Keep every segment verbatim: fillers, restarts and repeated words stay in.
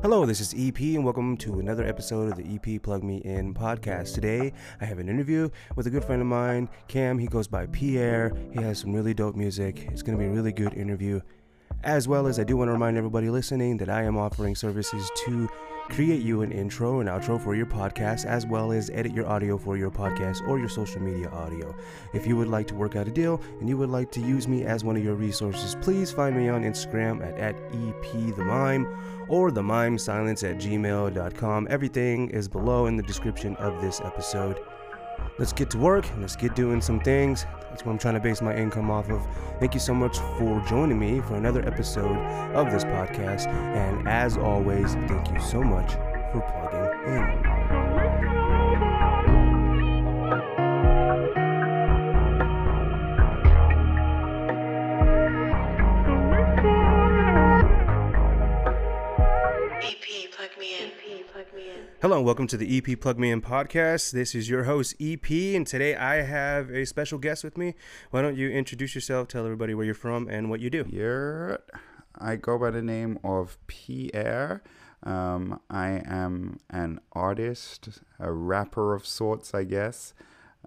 Hello, this is E P and welcome to another episode of the E P Plug Me In podcast. Today, I have an interview with a good friend of mine, Cam. He goes by Pierre. He has some really dope music. It's going to be a really good interview. As well as I do want to remind everybody listening that I am offering services to create you an intro and outro for your podcast, as well as edit your audio for your podcast or your social media audio. If you would like to work out a deal and you would like to use me as one of your resources, please find me on Instagram at, at E P the Mime. Or the mime silence at gmail dot com. Everything is below in the description of this episode. Let's get to work and let's get doing some things. That's what I'm trying to base my income off of. Thank you so much for joining me for another episode of this podcast. And as always, thank you so much for plugging in. Hello and welcome to the E P Plug Me In podcast. This is your host E P, and today I have a special guest with me. Why don't you introduce yourself, tell everybody where you're from and what you do. You're, I go by the name of Pierre. Um, I am an artist, a rapper of sorts, I guess.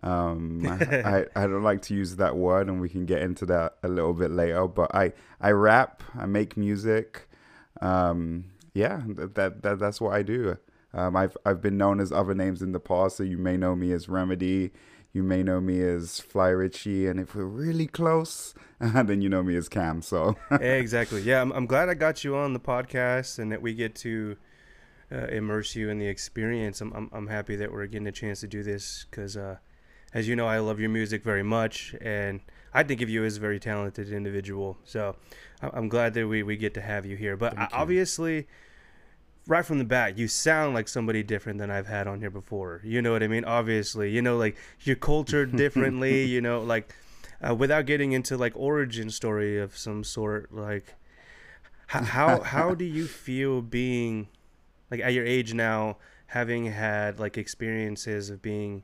Um, I, I, I don't like to use that word, and we can get into that a little bit later. But I, I rap, I make music. Um, yeah, that, that, that that's what I do. Um, I've I've been known as other names in the past, so you may know me as Remedy, you may know me as Fly Richie, and if we're really close, then you know me as Cam. So exactly, yeah. I'm I'm glad I got you on the podcast and that we get to uh, immerse you in the experience. I'm, I'm I'm happy that we're getting a chance to do this because, uh, as you know, I love your music very much, and I think of you as a very talented individual. So I'm glad that we we get to have you here. But I, you. obviously. Right from the bat, you sound like somebody different than I've had on here before. You know what I mean? Obviously, you know, like you're cultured differently, you know, like uh, without getting into like origin story of some sort, like h- how how do you feel being like at your age now, having had like experiences of being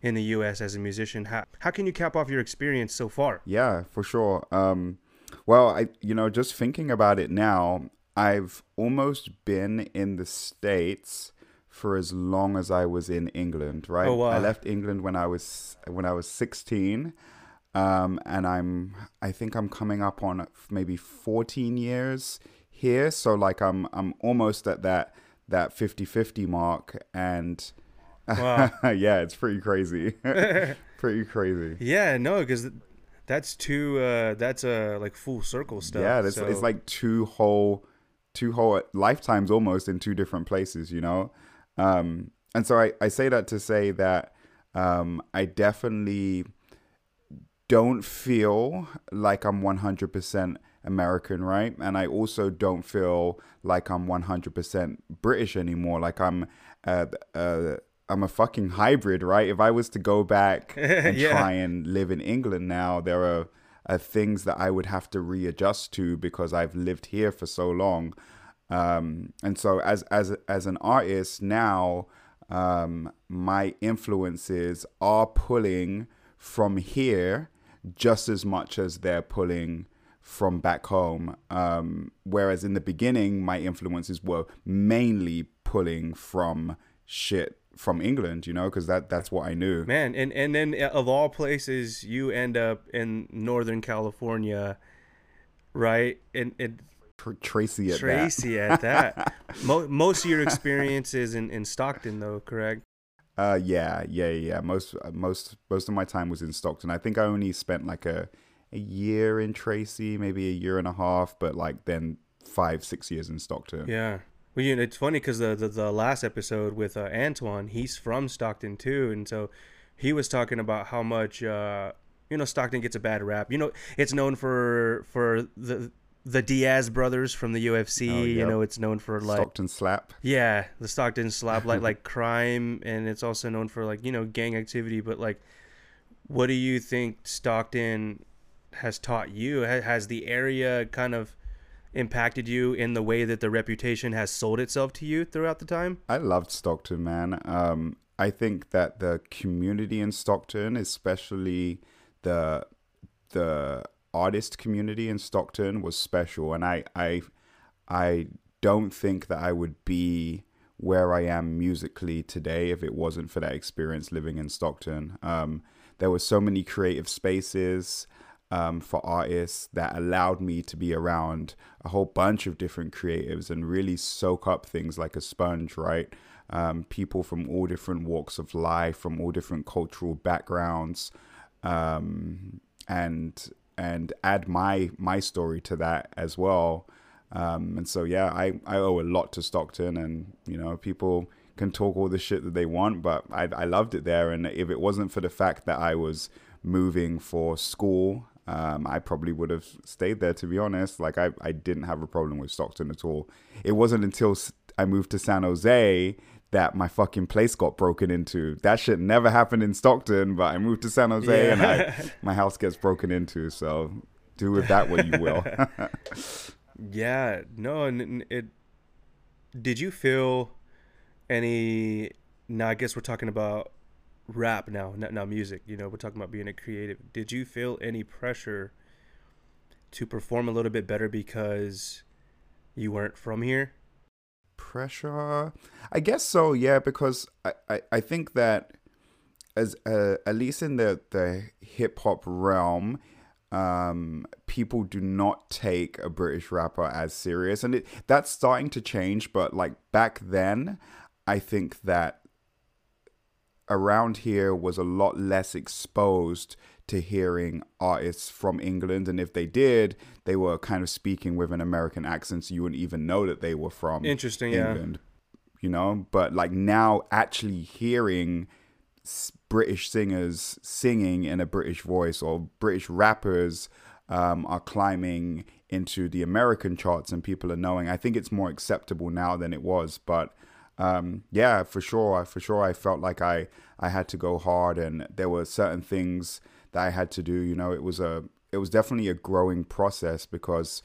in the U S as a musician? How, how can you cap off your experience so far? Yeah, for sure. Um, well, I, you know, just thinking about it now, I've almost been in the States for as long as I was in England, right? Oh, wow. I left England when I was when I was sixteen, um, and I'm I think I'm coming up on maybe fourteen years here. So like I'm I'm almost at that that fifty-fifty mark, and wow. Yeah, it's pretty crazy, pretty crazy. Yeah, no, because. That's two. Uh, that's a uh, like full circle stuff. Yeah, that's, so. It's like two whole, two whole lifetimes almost in two different places. You know, um, and so I, I say that to say that um, I definitely don't feel like I'm one hundred percent American, right? And I also don't feel like I'm one hundred percent British anymore. Like I'm. Uh, uh, I'm a fucking hybrid, right? If I was to go back and yeah. try and live in England now, there are, are things that I would have to readjust to because I've lived here for so long. Um, and so as as as an artist now, um, my influences are pulling from here just as much as they're pulling from back home. Um, whereas in the beginning, my influences were mainly pulling from shit. From England, you know, because that that's what I knew, man. And and then of all places, you end up in Northern California, right? And and Tracy at Tracy that. at that. Mo- most of your experience is in, in Stockton, though, correct? Uh, yeah, yeah, yeah. Most most most of my time was in Stockton. I think I only spent like a a year in Tracy, maybe a year and a half, but like then five six years in Stockton. Yeah. Well, you know, it's funny because the, the, the last episode with uh, Antoine, he's from Stockton too, and so he was talking about how much uh, you know Stockton gets a bad rap. You know, it's known for for the the Diaz brothers from the U F C. Oh, yep. You know, it's known for like Stockton slap. Yeah, the Stockton slap, like like crime, and it's also known for like you know gang activity. But like, what do you think Stockton has taught you? Has the area kind of impacted you in the way that the reputation has sold itself to you throughout the time? I loved Stockton, man. Um, I think that the community in Stockton, especially the the artist community in Stockton, was special, and I I I don't think that I would be where I am musically today if it wasn't for that experience living in Stockton. Um, there were so many creative spaces um, for artists that allowed me to be around a whole bunch of different creatives and really soak up things like a sponge, right? Um, people from all different walks of life, from all different cultural backgrounds, um, and and add my my story to that as well. Um, and so, yeah, I, I owe a lot to Stockton, and, you know, people can talk all the shit that they want, but I, I loved it there. And if it wasn't for the fact that I was moving for school, um, I probably would have stayed there, to be honest. Like, I, I didn't have a problem with Stockton at all. It wasn't until I moved to San Jose that my fucking place got broken into. That shit never happened in Stockton, but I moved to San Jose yeah. and I, my house gets broken into. So do with that what you will. Yeah, no, and it, did you feel any, now I guess we're talking about rap now, not, not music, you know, we're talking about being a creative. Did you feel any pressure to perform a little bit better because you weren't from here? Pressure? I guess so, yeah, because I, I, I think that as uh, at least in the, the hip-hop realm, um people do not take a British rapper as serious, and it that's starting to change, but like back then I think that around here was a lot less exposed to hearing artists from England, and if they did, they were kind of speaking with an American accent, so you wouldn't even know that they were from interesting England, yeah. you know. But like now actually hearing British singers singing in a British voice, or British rappers um, are climbing into the American charts and people are knowing. I think it's more acceptable now than it was. But um, yeah, for sure. For sure. I felt like I, I had to go hard, and there were certain things that I had to do. You know, it was a it was definitely a growing process because,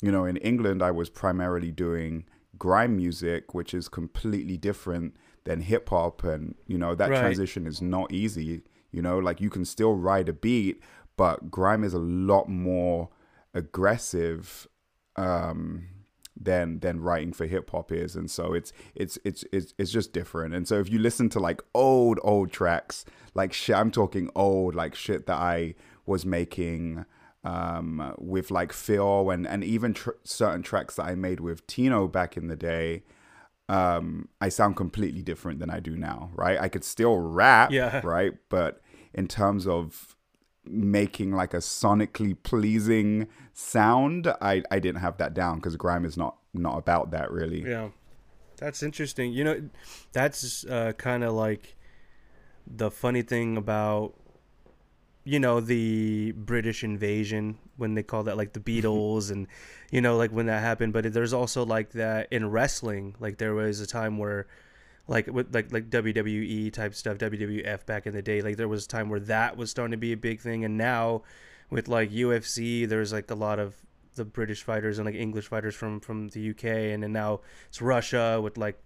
you know, in England, I was primarily doing grime music, which is completely different than hip hop, and you know that right. transition is not easy. You know, like you can still ride a beat, but grime is a lot more aggressive um, than than writing for hip hop is, and so it's it's it's it's it's just different. And so if you listen to like old old tracks, like shit, I'm talking old, like shit that I was making um, with like Phil, and and even tr- certain tracks that I made with Tino back in the day. Um, I sound completely different than I do now, right? I could still rap, yeah. right? But in terms of making like a sonically pleasing sound, I, I didn't have that down because grime is not, not about that really. Yeah, that's interesting. You know, that's uh, kind of like the funny thing about, you know, the British invasion, when they call that like the Beatles and, you know, like when that happened. But there's also like that in wrestling, like there was a time where like with like like W W E type stuff, W W F back in the day, like there was a time where that was starting to be a big thing. And now with like U F C, there's like a lot of the British fighters and like English fighters from, from the U K. And then now it's Russia with like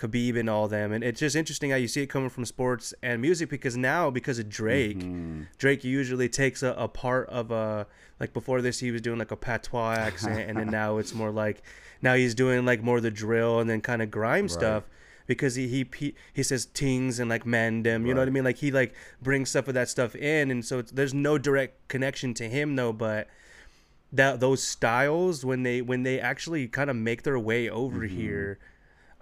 Khabib and all them, and it's just interesting how you see it coming from sports and music, because now because of Drake mm-hmm. Drake usually takes a, a part of a, like before this he was doing like a patois accent and then now it's more like now he's doing like more the drill and then kind of grime right. stuff, because he he he, he says tings and like mandem, you right. know what I mean, like he like brings stuff of that stuff in, and so it's, there's no direct connection to him though, but that those styles when they when they actually kind of make their way over mm-hmm. here,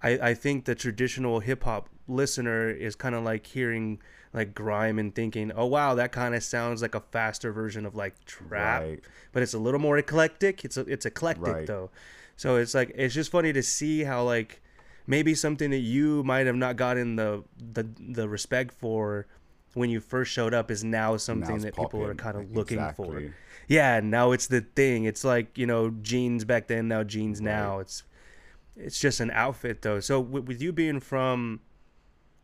I, I think the traditional hip hop listener is kind of like hearing like grime and thinking, oh, wow, that kind of sounds like a faster version of like trap, right. but it's a little more eclectic. It's a, it's eclectic right. though. So it's like, it's just funny to see how like maybe something that you might have not gotten the, the, the respect for when you first showed up is now something now that popping. People are kind of looking exactly. for. Yeah. Now it's the thing. It's like, you know, jeans back then, now jeans right. now. It's, It's just an outfit, though. So with you being from,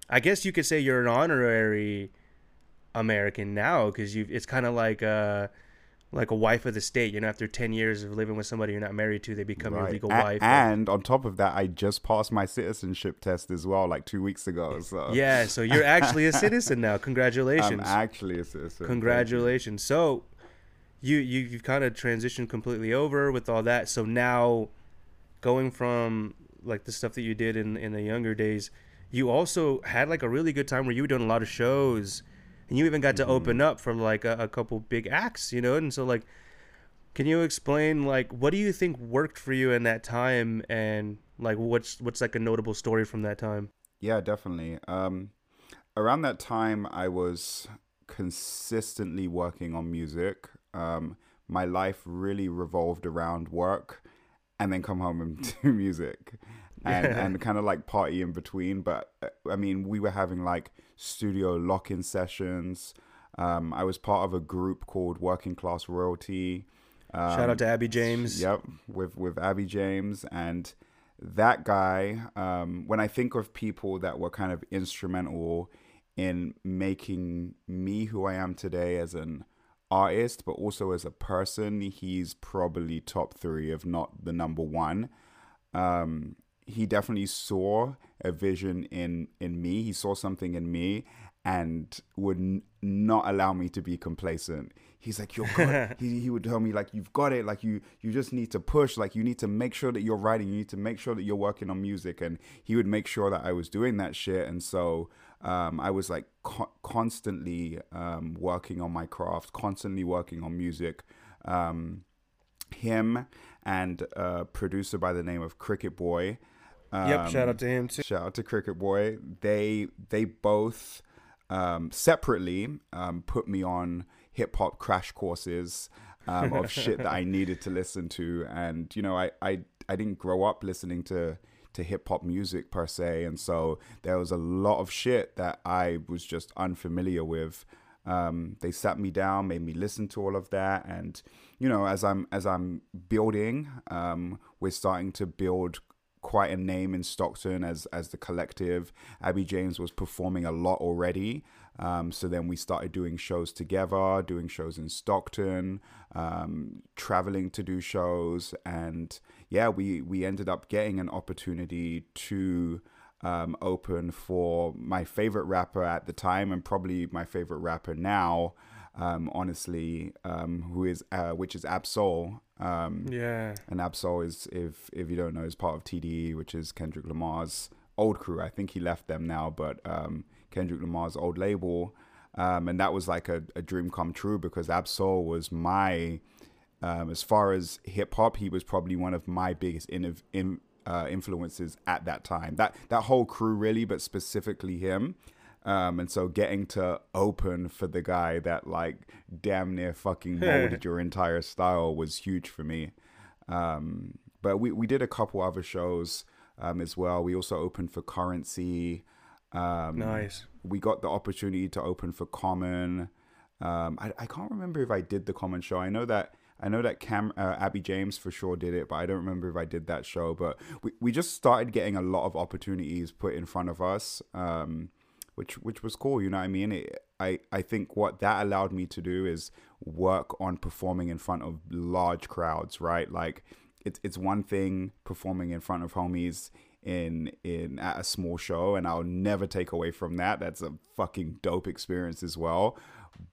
I guess you could say you're an honorary American now, because you. It's kind of like a like a wife of the state. You know, after ten years of living with somebody you're not married to, they become right. your legal a- wife. And on top of that, I just passed my citizenship test as well, like two weeks ago. So yeah, so you're actually a citizen now. Congratulations! I'm actually a citizen. Congratulations. So you you you've kind of transitioned completely over with all that. So now. going from like the stuff that you did in in the younger days, you also had like a really good time where you were doing a lot of shows, and you even got mm-hmm. to open up for like a, a couple big acts, you know. And so like, can you explain like what do you think worked for you in that time, and like what's what's like a notable story from that time? Yeah, definitely. Um, around that time, I was consistently working on music. Um, my life really revolved around work, and then come home and do music, and and kind of like party in between. But I mean, we were having like studio lock-in sessions. Um, I was part of a group called Working Class Royalty. Um, Shout out to Abby James. Yep, with with Abby James. And that guy, um, when I think of people that were kind of instrumental in making me who I am today as an artist, but also as a person, he's probably top three, if not the number one. Um, he definitely saw a vision in, in me. He saw something in me and would n- not allow me to be complacent. He's like, you're good. he, he would tell me like, you've got it. Like you, you just need to push. Like you need to make sure that you're writing. You need to make sure that you're working on music. And he would make sure that I was doing that shit. And so um, I was like co- constantly um, working on my craft, constantly working on music. Um, him and a producer by the name of Krikit Boi. Um, yep. Shout out to him too. Shout out to Krikit Boi. They, they both um, separately um, put me on hip hop crash courses um, of shit that I needed to listen to. And, you know, I, I, I didn't grow up listening to, to hip hop music per se. And so there was a lot of shit that I was just unfamiliar with. Um, they sat me down, made me listen to all of that. And, you know, as I'm, as I'm building, um, we're starting to build quite a name in Stockton as, as the collective. Abby James was performing a lot already. Um, so then we started doing shows together, doing shows in Stockton, um, traveling to do shows. And yeah, we, we ended up getting an opportunity to um, open for my favorite rapper at the time, and probably my favorite rapper now, um, honestly, um, who is uh, which is Ab-Soul. Um, yeah. And Ab-Soul is, if, if you don't know, is part of T D E, which is Kendrick Lamar's old crew. I think he left them now, but... Um, Kendrick Lamar's old label, um, and that was like a, a dream come true, because Ab-Soul was my, um, as far as hip hop, he was probably one of my biggest in, in, uh, influences at that time. That that whole crew really, but specifically him. Um, and so getting to open for the guy that like damn near fucking molded your entire style was huge for me. Um, but we we did a couple other shows um, as well. We also opened for Currency. Um, nice. We got the opportunity to open for Common. Um, I, I can't remember if I did the Common show. I know that I know that Cam, uh, Abby James for sure did it, but I don't remember if I did that show. But we, we just started getting a lot of opportunities put in front of us, um, which which was cool. You know what I mean? It, I I think what that allowed me to do is work on performing in front of large crowds. Right? Like it's it's one thing performing in front of homies in in at a small show, and I'll never take away from that. That's a fucking dope experience as well,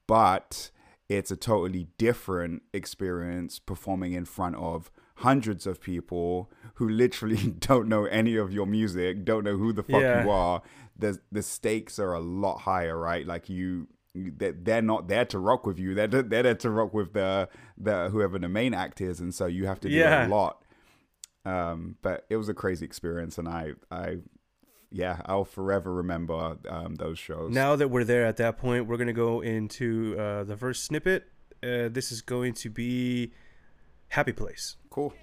but it's a totally different experience performing in front of hundreds of people who literally don't know any of your music, don't know who the fuck yeah. you are. The the stakes are a lot higher, right? Like you that they're not there to rock with you, they're, they're there to rock with the the whoever the main act is, and so you have to do yeah. a lot. Um, but it was a crazy experience, and I, I, yeah, I'll forever remember um, those shows. Now that we're there at that point, we're going to go into uh, the first snippet. Uh, this is going to be Happy Place. Cool.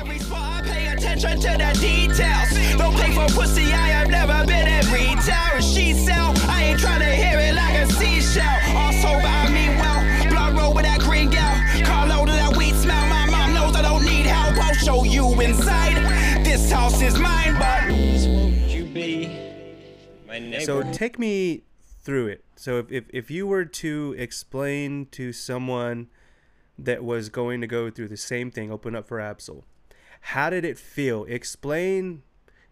Every spot, I pay attention to the details. Don't pay for pussy, I have never been at retail. She sell, I ain't trying to hear it like a seashell. Also by me, well, blood roll with that green gal. Call over that weed smell, my mom knows I don't need help. I'll show you inside, this house is mine, but won't you be my neighbor? So take me through it. So if, if, if you were to explain to someone that was going to go through the same thing, open up for Ab-Soul, how did it feel? Explain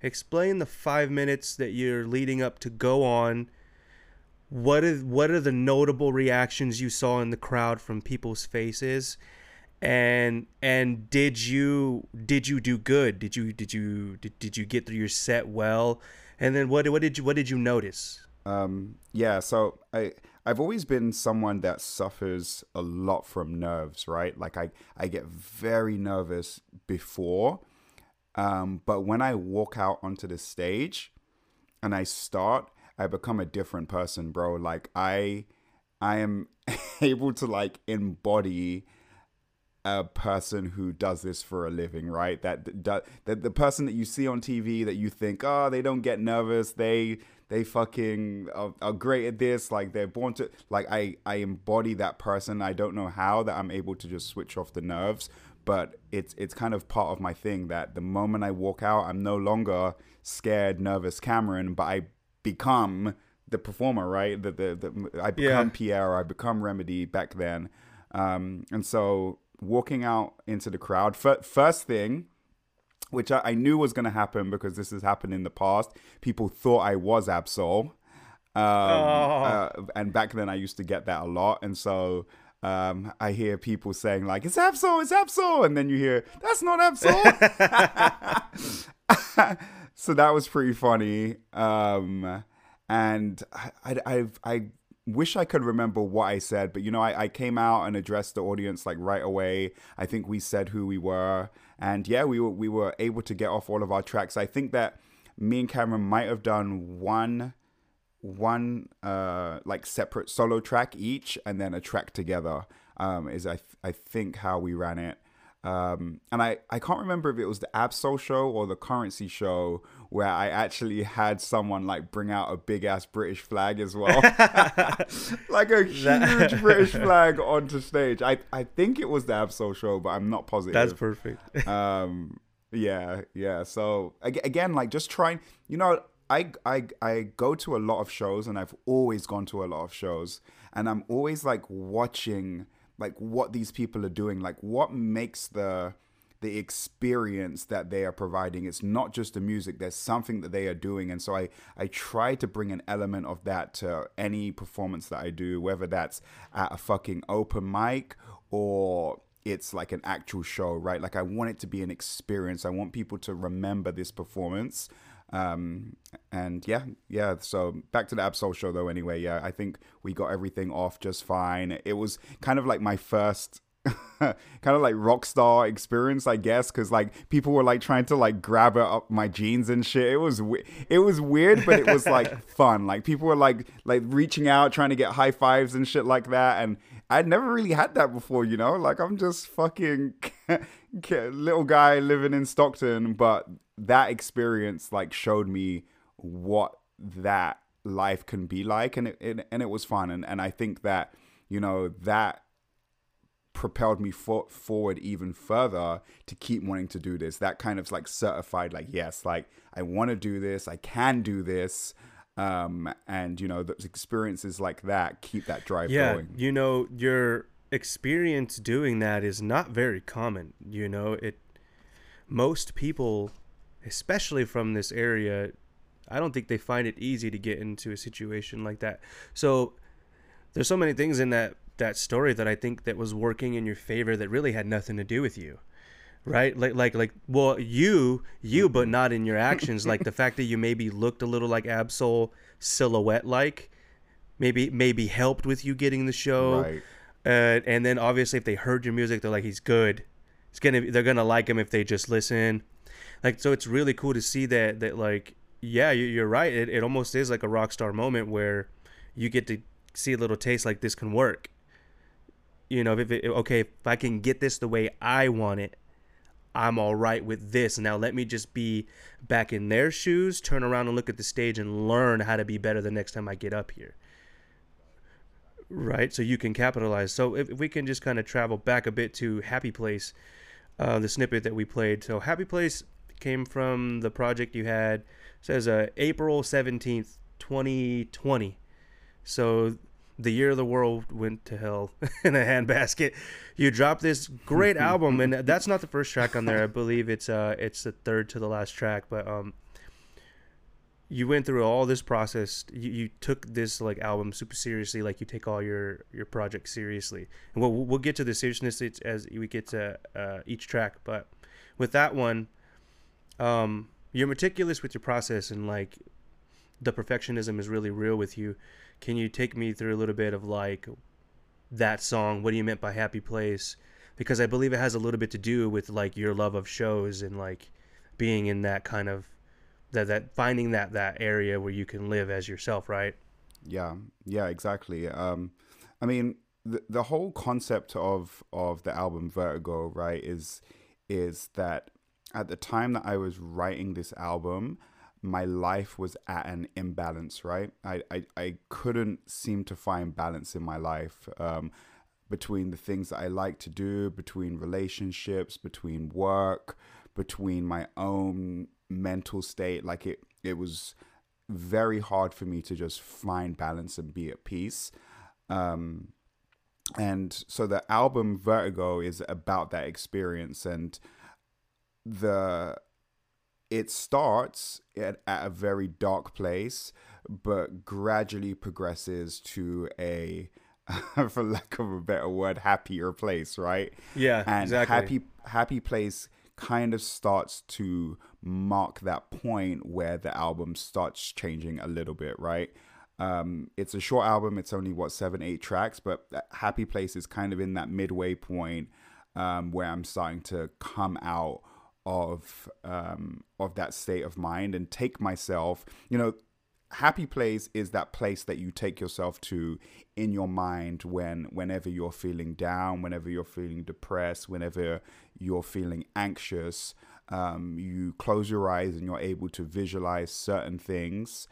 explain the five minutes that you're leading up to go on. What is what are the notable reactions you saw in the crowd from people's faces? And and did you did you do good? Did you did you did, did you get through your set well? And then what what did you what did you notice? Um, yeah, so I I've always been someone that suffers a lot from nerves, right? Like I I get very nervous before, um, but when I walk out onto the stage and I start, I become a different person, bro. Like I I am able to like embody a person who does this for a living, right? That, that, that the person that you see on T V that you think, oh, they don't get nervous. They they fucking are, are great at this. Like they're born to, like I, I embody that person. I don't know how that I'm able to just switch off the nerves, but it's, it's kind of part of my thing that the moment I walk out, I'm no longer scared, nervous Cameron, but I become the performer, right? The, the, the I become yeah. Pierre, I become Remedy back then. Um, and so... walking out into the crowd, first thing, which I knew was going to happen because this has happened in the past, people thought I was Ab-Soul. Um, oh. uh, and back then I used to get that a lot. And so um, I hear people saying like, it's Ab-Soul, it's Ab-Soul. And then you hear, that's not Ab-Soul. So that was pretty funny. Um, and I, I, I've, I, wish I could remember what I said, but you know, I, I came out and addressed the audience like right away. I think we said who we were, and yeah, we were we were able to get off all of our tracks. I think that me and Cameron might have done one one uh like separate solo track each, and then a track together. Um, is I th- I think how we ran it. Um, and I, I can't remember if it was the Ab-Soul show or the Currency show where I actually had someone like bring out a big ass British flag as well. Like a huge British flag onto stage. I, I think it was the Ab-Soul show, but I'm not positive. That's perfect. um, yeah, yeah. So again, like just trying, you know, I, I, I go to a lot of shows and I've always gone to a lot of shows and I'm always like watching like what these people are doing, like what makes the the experience that they are providing. It's not just the music, there's something that they are doing. And so I, I try to bring an element of that to any performance that I do, whether that's at a fucking open mic or it's like an actual show, right? Like I want it to be an experience. I want people to remember this performance. Um, and yeah, yeah. So back to the Ab-Soul show though, anyway, yeah, I think we got everything off just fine. It was kind of like my first kind of like rock star experience, I guess. Cause like people were like trying to like grab up my jeans and shit. It was, we- it was weird, but it was like fun. Like people were like, like reaching out, trying to get high fives and shit like that. And I'd never really had that before, you know, like I'm just fucking little guy living in Stockton, but that experience like showed me what that life can be like, and it, it and it was fun, and and I think that, you know, that propelled me for, forward even further to keep wanting to do this. That kind of like certified like, yes, like I want to do this, I can do this. Um and you know, those experiences like that keep that drive yeah, going. You know, your experience doing that is not very common. You know, it most people, especially from this area, I don't think they find it easy to get into a situation like that. So there's so many things in that, that story that I think that was working in your favor that really had nothing to do with you, right? Like, like, like, well, you, you, but not in your actions. Like the fact that you maybe looked a little like Ab-Soul silhouette-like, maybe, maybe helped with you getting the show. Right. Uh, and then obviously if they heard your music, they're like, he's good. It's going to, they're going to like him if they just listen. Like, so it's really cool to see that, that like, yeah, you're right. It, it almost is like a rock star moment where you get to see a little taste like this can work. You know, if it, okay, if I can get this the way I want it, I'm all right with this. Now let me just be back in their shoes, turn around and look at the stage and learn how to be better the next time I get up here. Right? So you can capitalize. So if, if we can just kind of travel back a bit to Happy Place, Uh, the snippet that we played. So Happy Place came from the project you had. It says uh, April seventeenth, twenty twenty. So the year the world went to hell in a handbasket. You dropped this great album, and that's not the first track on there. I believe it's uh, it's the third to the last track. But um, you went through all this process. You, you took this like album super seriously, like you take all your your projects seriously. And we'll we'll get to the seriousness as we get to uh, each track. But with that one, um, you're meticulous with your process, and like the perfectionism is really real with you. Can you take me through a little bit of like that song? What do you meant by Happy Place? Because I believe it has a little bit to do with like your love of shows and like being in that kind of that that finding that that area where you can live as yourself, right? Yeah, yeah, exactly. Um, I mean, the the whole concept of of the album Vertigo, right, is is that at the time that I was writing this album, my life was at an imbalance, right? I I, I couldn't seem to find balance in my life. Um, between the things that I like to do, between relationships, between work, between my own mental state. Like it, it was very hard for me to just find balance and be at peace. Um, and so the album Vertigo is about that experience. And the it starts at, at a very dark place, but gradually progresses to a... for lack of a better word, happier place, right? Yeah, and exactly. Happy, happy Place kind of starts to mark that point where the album starts changing a little bit, right? Um, it's a short album. It's only, what, seven, eight tracks, but Happy Place is kind of in that midway point um, where I'm starting to come out of um, of that state of mind and take myself, you know, Happy Place is that place that you take yourself to in your mind when whenever you're feeling down, whenever you're feeling depressed, whenever you're feeling anxious. Um, you close your eyes and you're able to visualize certain things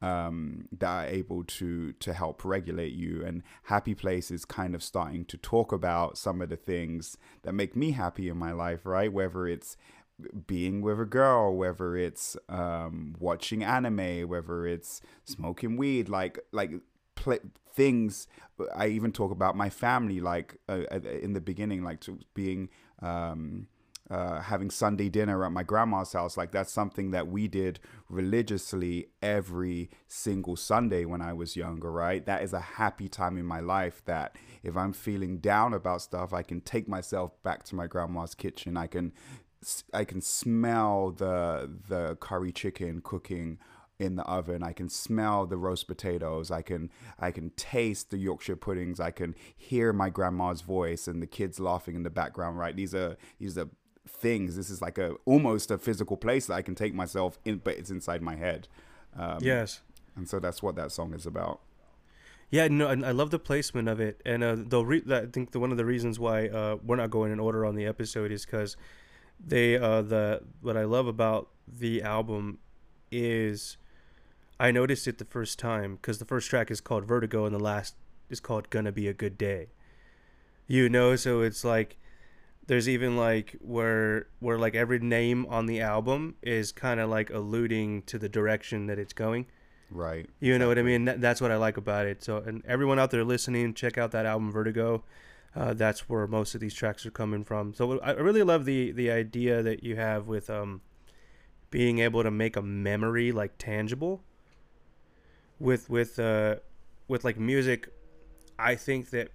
um, that are able to to help regulate you. And Happy Place is kind of starting to talk about some of the things that make me happy in my life, right? Whether it's being with a girl, whether it's um, watching anime, whether it's smoking weed, like like pl- things. I even talk about my family, like uh, in the beginning, like to being um, uh, having Sunday dinner at my grandma's house. Like that's something that we did religiously every single Sunday when I was younger, right? That is a happy time in my life that if I'm feeling down about stuff, I can take myself back to my grandma's kitchen. I can I can smell the the curry chicken cooking in the oven. I can smell the roast potatoes. I can I can taste the Yorkshire puddings. I can hear my grandma's voice and the kids laughing in the background. Right? These are these are things. This is like a almost a physical place that I can take myself in, but it's inside my head. Um, yes. And so that's what that song is about. Yeah, no, and I love the placement of it. And uh, the re- I think the, one of the reasons why uh, we're not going in order on the episode is because. They uh the what I love about the album is I noticed it the first time because the first track is called Vertigo and the last is called Gonna Be a Good Day, you know. So it's like there's even like where where like every name on the album is kind of like alluding to the direction that it's going, right? You exactly. know what I mean? That, that's what I like about it. So and everyone out there listening, check out that album Vertigo. Uh, that's where most of these tracks are coming from. So I really love the the idea that you have with um, being able to make a memory like tangible with with uh, with like music. I think that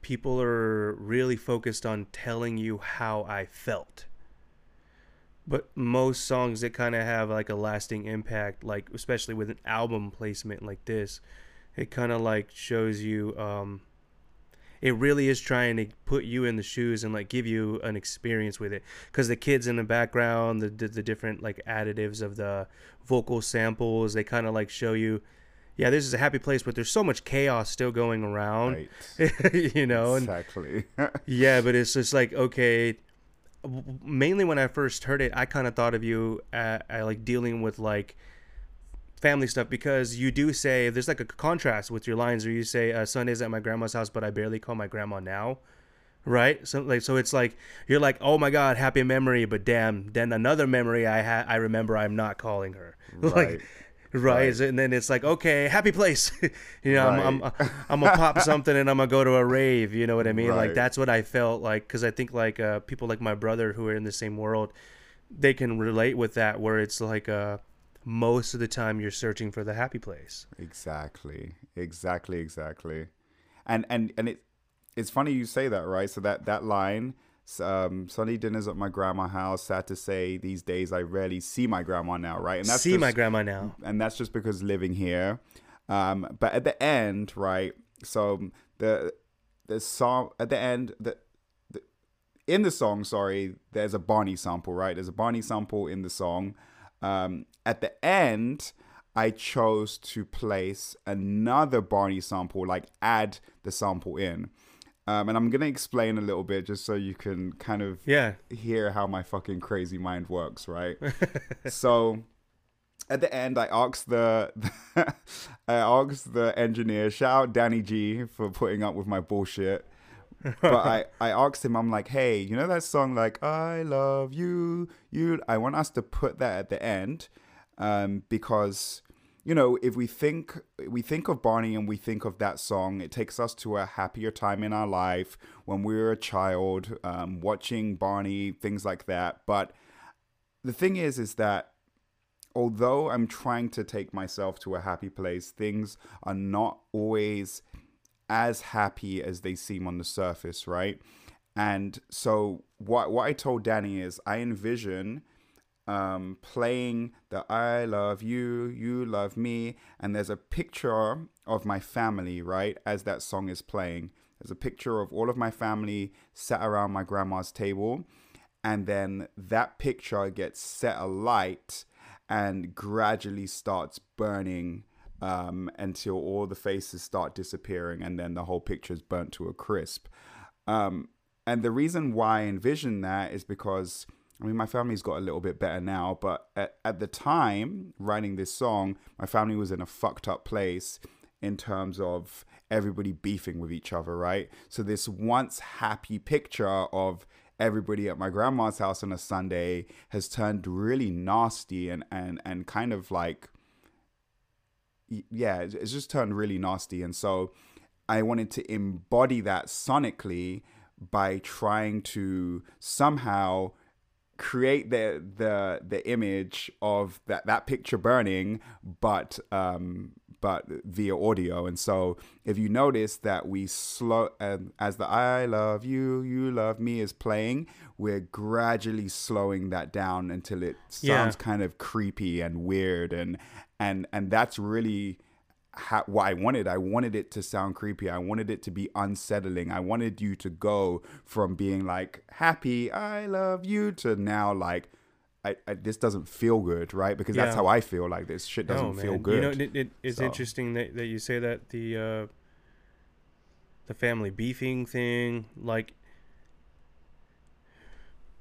people are really focused on telling you how I felt, but most songs that kind of have like a lasting impact, like especially with an album placement like this, it kind of like shows you. Um, It really is trying to put you in the shoes and like give you an experience with it, because the kids in the background, the the, the different like additives of the vocal samples, they kind of like show you, yeah, this is a happy place, but there's so much chaos still going around, right. You know, exactly. And, yeah, but it's just like okay. Mainly when I first heard it, I kind of thought of you at, at like dealing with like. Family stuff, because you do say there's like a contrast with your lines where you say uh, Sundays at my grandma's house, but I barely call my grandma now, right? So like, so it's like you're like, oh my god, happy memory, but damn, then another memory I ha- I remember I'm not calling her, right? Like, right, right. And then it's like, okay, happy place, you know, right. I'm, I'm I'm gonna pop something and I'm gonna go to a rave, you know what I mean? Right. Like that's what I felt like, because I think like uh, people like my brother who are in the same world, they can relate with that, where it's like uh. most of the time you're searching for the happy place. Exactly. Exactly. Exactly. And, and, and it, it's funny you say that, right? So that, that line, um, Sunday dinners at my grandma's house, sad to say these days, I rarely see my grandma now. Right. And that's see just, my grandma now. And that's just because living here. Um, but at the end, right. So the, the song at the end, the, the in the song, sorry, there's a Barney sample, right? There's a Barney sample in the song. Um, at the end, I chose to place another Barney sample, like add the sample in. Um, and I'm going to explain a little bit just so you can kind of yeah. hear how my fucking crazy mind works, right? So at the end, I asked the I asked the engineer, shout out Danny G for putting up with my bullshit. But I, I asked him, I'm like, hey, you know that song, like, I love you, you, I want us to put that at the end. Um, because, you know, if we think we think of Barney and we think of that song, it takes us to a happier time in our life when we were a child, um, watching Barney, things like that. But the thing is, is that although I'm trying to take myself to a happy place, things are not always as happy as they seem on the surface, right? And so what what I told Danny is I envision um, playing the I love you, you love me, and there's a picture of my family, right, as that song is playing. There's a picture of all of my family sat around my grandma's table, and then that picture gets set alight and gradually starts burning um, until all the faces start disappearing, and then the whole picture is burnt to a crisp. Um, and the reason why I envision that is because, I mean, my family's got a little bit better now, but at, at the time writing this song, my family was in a fucked up place in terms of everybody beefing with each other, right? So this once happy picture of everybody at my grandma's house on a Sunday has turned really nasty and, and, and kind of like, yeah, it's just turned really nasty. And so I wanted to embody that sonically by trying to somehow create the the the image of that, that picture burning, but um but via audio. And so if you notice that we slow um, as the I love you, you love me is playing, we're gradually slowing that down until it sounds yeah. kind of creepy and weird, and and and that's really how, what I wanted. I wanted it to sound creepy. I wanted it to be unsettling. I wanted you to go from being like happy, I love you, to now like, I, I this doesn't feel good, right? Because yeah. that's how I feel. Like this shit doesn't no, feel good. You know, it, it, it's so interesting that, that you say that the uh, the family beefing thing. Like,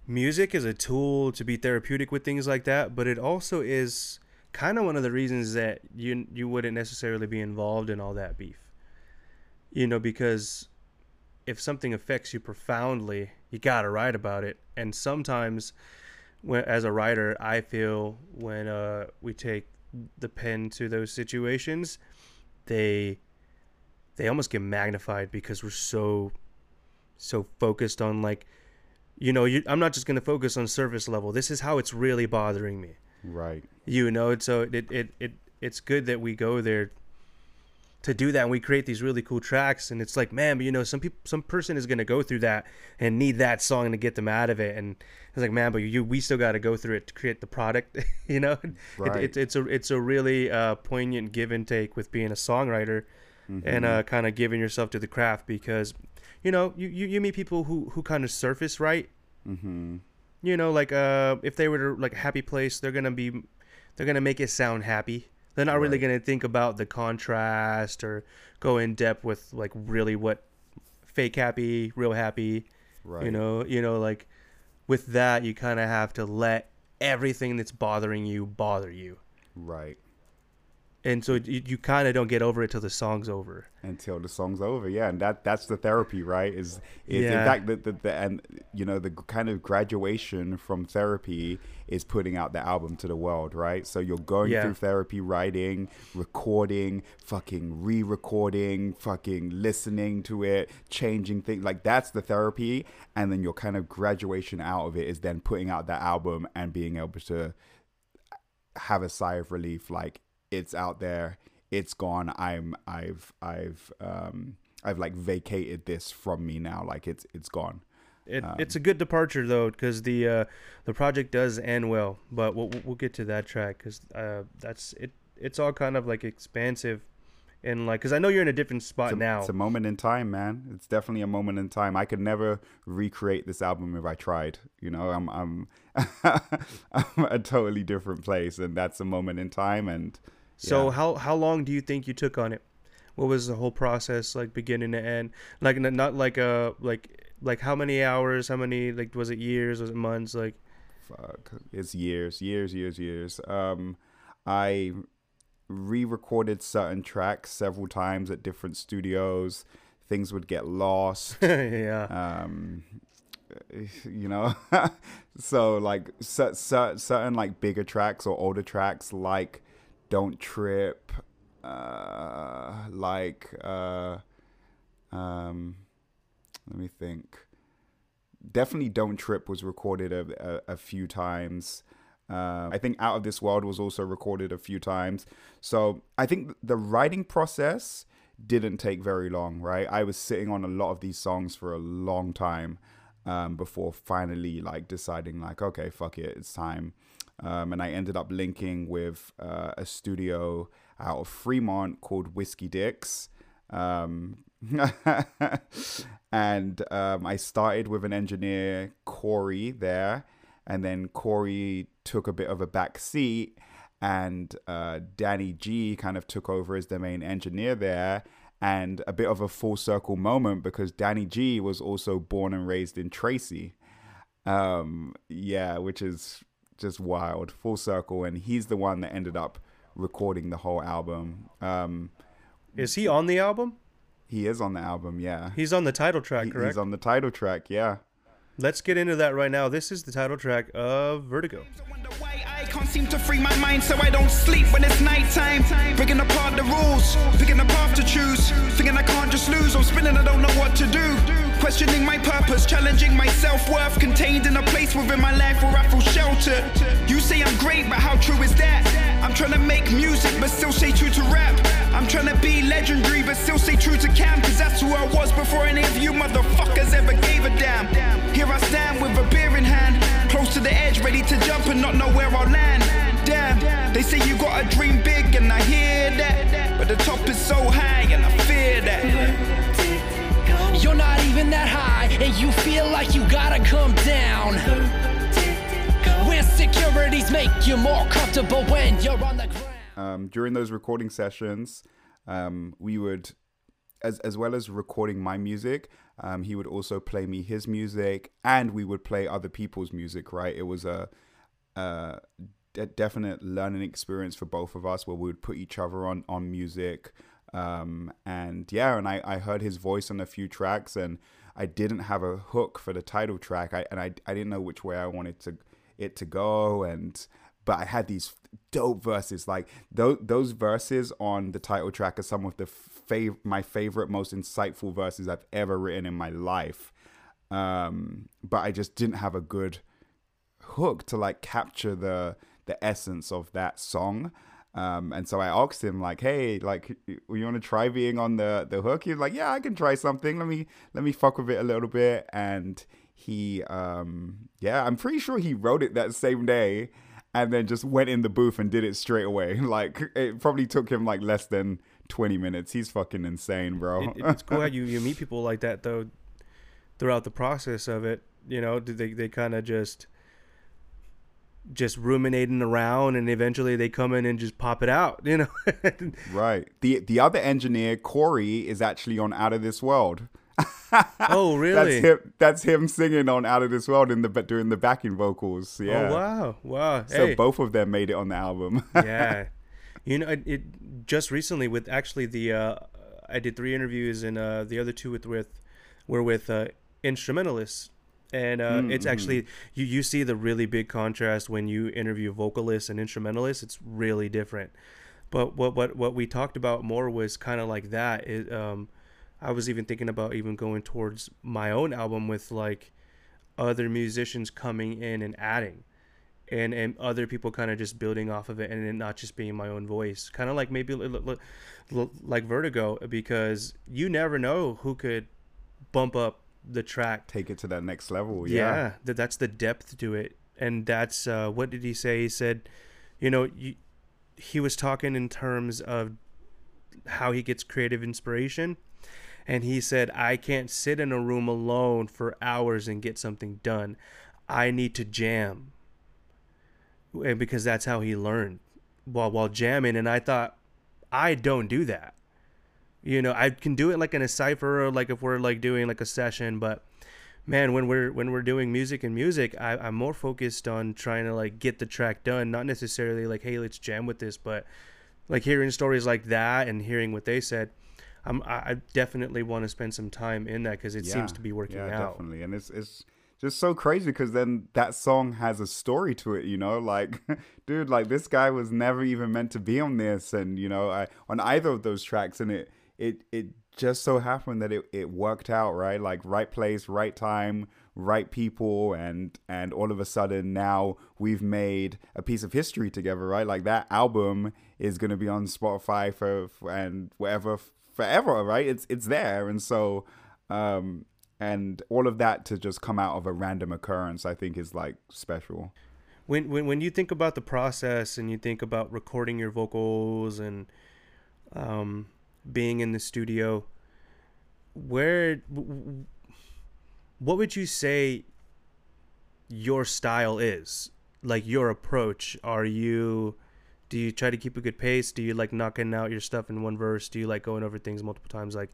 music is a tool to be therapeutic with things like that, but it also is kind of one of the reasons that you you wouldn't necessarily be involved in all that beef, you know, because if something affects you profoundly, you gotta write about it. And sometimes, when as a writer, I feel when uh, we take the pen to those situations, they they almost get magnified because we're so so focused on like, you know, you, I'm not just gonna focus on surface level. This is how it's really bothering me. Right. You know, and so it, it, it, it's good that we go there to do that, and we create these really cool tracks, and it's like, man, but you know, some people, some person is going to go through that and need that song to get them out of it. And it's like, man, but you, we still got to go through it to create the product, you know, right. it, it, it's a, it's a really uh, poignant give and take with being a songwriter, mm-hmm. and uh, kind of giving yourself to the craft, because, you know, you, you, you meet people who, who kind of surface, right. Mm-hmm. You know, like uh, if they were to, like, Happy Place, they're gonna be, they're gonna make it sound happy. They're not right. really gonna think about the contrast or go in depth with like really what fake happy, real happy. Right. You know, you know, like with that, you kind of have to let everything that's bothering you bother you. Right. And so you, you kind of don't get over it till the song's over. Until the song's over, yeah, and that that's the therapy, right? Is is yeah. in fact the, the the and you know the kind of graduation from therapy is putting out the album to the world, right? So you're going yeah. through therapy, writing, recording, fucking re-recording, fucking listening to it, changing things. Like that's the therapy, and then your kind of graduation out of it is then putting out that album and being able to have a sigh of relief, like it's out there, it's gone. I'm, I've, I've, um, I've like vacated this from me now. Like it's, it's gone. It, um, it's a good departure though, because the uh, the project does end well. But we'll we'll get to that track, because uh, that's it. It's all kind of like expansive, and like, because I know you're in a different spot it's a, now. It's a moment in time, man. It's definitely a moment in time. I could never recreate this album if I tried. You know, I'm I'm I'm a totally different place, and that's a moment in time. And yeah. So how how long do you think you took on it? What was the whole process like, beginning to end? Like not like a like. Like how many hours? How many? Like was it years? Was it months? Like, fuck, it's years, years, years, years. Um, I re-recorded certain tracks several times at different studios. Things would get lost. yeah. Um, you know, so like cer- cer- certain like bigger tracks or older tracks, like "Don't Trip," uh, like, uh, um. Let me think. Definitely Don't Trip was recorded a, a, a few times. Uh, I think Out of This World was also recorded a few times. So I think the writing process didn't take very long, right? I was sitting on a lot of these songs for a long time um, before finally like deciding like, okay, fuck it, it's time. Um, and I ended up linking with uh, a studio out of Fremont called Whiskey Dicks. Um, and um, I started with an engineer, Corey, there, and then Corey took a bit of a back seat, and uh, Danny G kind of took over as the main engineer there, and a bit of a full circle moment because Danny G was also born and raised in Tracy, um, yeah, which is just wild, full circle, and he's the one that ended up recording the whole album. Um, is he on the album? He is on the album, yeah. He's on the title track, correct? He's on the title track, yeah. Let's get into that right now. This is the title track of Vertigo. I can't seem to free my mind, so I don't sleep when it's nighttime. Picking apart the rules, picking a path to choose. Thinking I can't just lose, I'm spinning, I don't know what to do. Questioning my purpose, challenging my self-worth. Contained in a place within my life where I feel sheltered. You say I'm great, but how true is that? I'm trying to make music, but still stay true to rap. I'm trying to be legendary, but still stay true to Cam. Cause that's who I was before any of you motherfuckers ever gave a damn. Here I stand with a beer in hand, close to the edge, ready to jump and not know where I'll land. Damn, they say you gotta dream big and I hear that, but the top is so high and I fear that. You're not even that high and you feel like you gotta come down. Where securities make you more comfortable when you're on the ground. Um, during those recording sessions, um, we would, as as well as recording my music, um, he would also play me his music, and we would play other people's music. Right, it was a, a definite learning experience for both of us, where we would put each other on on music, um, and yeah, and I, I heard his voice on a few tracks, and I didn't have a hook for the title track, I and I I didn't know which way I wanted to it to go, and but I had these dope verses. Like those those verses on the title track are some of the fav- my favorite, most insightful verses I've ever written in my life. Um, but I just didn't have a good hook to like capture the the essence of that song. Um, and so I asked him like, "Hey, like, you want to try being on the the hook?" He was like, "Yeah, I can try something. Let me let me fuck with it a little bit." And he, um, yeah, I'm pretty sure he wrote it that same day. And then just went in the booth and did it straight away. Like, it probably took him, like, less than twenty minutes. He's fucking insane, bro. it, it's cool how you, you meet people like that, though, throughout the process of it. You know, they, they kind of just just ruminating around, and eventually they come in and just pop it out, you know? Right. The, the other engineer, Corey, is actually on Out of This World. Oh, really? That's him, that's him singing on Out of This World in the doing the backing vocals. Yeah. Oh, wow. Wow. So hey. Both of them made it on the album. Yeah. You know, it, it just recently with actually the uh, I did three interviews, and uh, the other two with, with were with uh, instrumentalists. And uh, mm-hmm. It's actually you, you see the really big contrast when you interview vocalists and instrumentalists. It's really different. But what what, what we talked about more was kind of like that. It, um I was even thinking about even going towards my own album with like other musicians coming in and adding, and and other people kind of just building off of it, and it not just being my own voice, kind of like maybe like Vertigo, because you never know who could bump up the track, take it to that next level. Yeah, yeah, that's the depth to it. And that's uh what did he say? He said, you know, you, he was talking in terms of how he gets creative inspiration, and he said, I can't sit in a room alone for hours and get something done. I need to jam. And because that's how he learned, while while jamming. And I thought, I don't do that. You know, I can do it like in a cypher, or like if we're like doing like a session, but man, when we're when we're doing music and music, I, I'm more focused on trying to like get the track done, not necessarily like, hey, let's jam with this, but like hearing stories like that and hearing what they said, I'm, I definitely want to spend some time in that, because it yeah, seems to be working yeah, out. Definitely, and it's it's just so crazy, because then that song has a story to it, you know, like, dude, like this guy was never even meant to be on this, and you know, I, on either of those tracks, and it. It it just so happened that it, it worked out, right? Like right place, right time, right people, and and all of a sudden now we've made a piece of history together, right? Like that album is going to be on Spotify for, for and whatever forever, right? It's it's there, and so um and all of that to just come out of a random occurrence, I think is like special. When when when you think about the process and you think about recording your vocals and um. being in the studio, where what would you say your style is, like your approach? Are you do you try to keep a good pace? Do you like knocking out your stuff in one verse? Do you like going over things multiple times? Like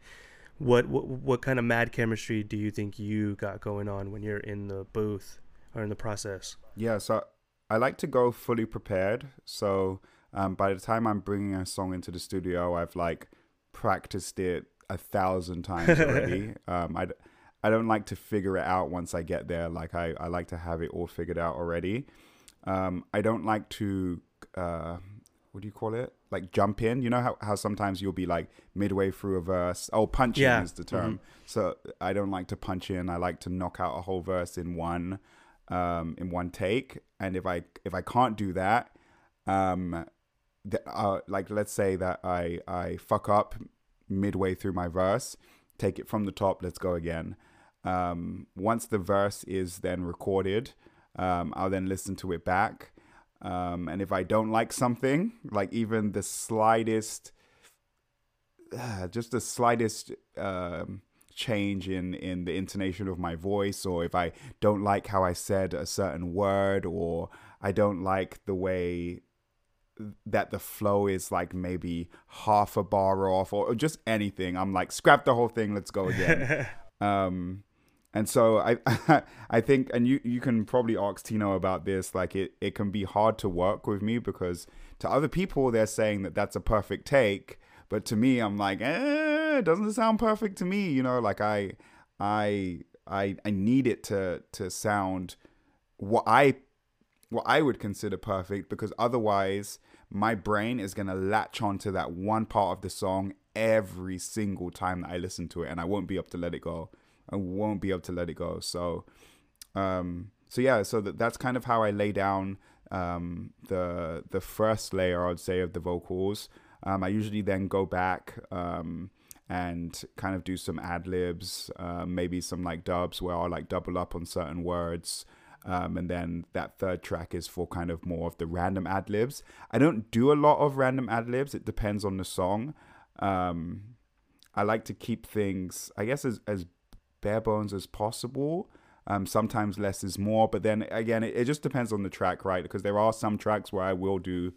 what what, what kind of mad chemistry do you think you got going on when you're in the booth or in the process? Yeah, so I like to go fully prepared, so um, by the time I'm bringing a song into the studio, I've like practiced it a thousand times already. um I, I don't like to figure it out once I get there. Like I, I like to have it all figured out already. um I don't like to uh what do you call it, like jump in, you know, how, how sometimes you'll be like midway through a verse. Oh, punch yeah. in is the term. Mm-hmm. So I don't like to punch in. I like to knock out a whole verse in one um in one take. And if I if I can't do that, um that uh like let's say that I I fuck up midway through my verse, take it from the top, let's go again. Um once the verse is then recorded, um I'll then listen to it back, um and if I don't like something, like even the slightest uh, just the slightest um change in in the intonation of my voice, or if I don't like how I said a certain word, or I don't like the way that the flow is like maybe half a bar off, or, or just anything, I'm like, scrap the whole thing, let's go again. um and so I I think, and you you can probably ask Tino about this, like it it can be hard to work with me, because to other people they're saying that that's a perfect take, but to me I'm like, eh, doesn't it sound perfect to me, you know, like I I I I need it to to sound what I what I would consider perfect, because otherwise my brain is going to latch onto that one part of the song every single time that I listen to it, and I won't be able to let it go. I won't be able to let it go. So um so yeah, so that, that's kind of how I lay down um the the first layer, I would say, of the vocals. um I usually then go back um and kind of do some ad libs, uh, maybe some like dubs where I'll like double up on certain words. Um, and then that third track is for kind of more of the random ad-libs. I don't do a lot of random ad-libs. It depends on the song. Um, I like to keep things, I guess, as, as bare bones as possible. Um, sometimes less is more. But then again, it, it just depends on the track, right? Because there are some tracks where I will do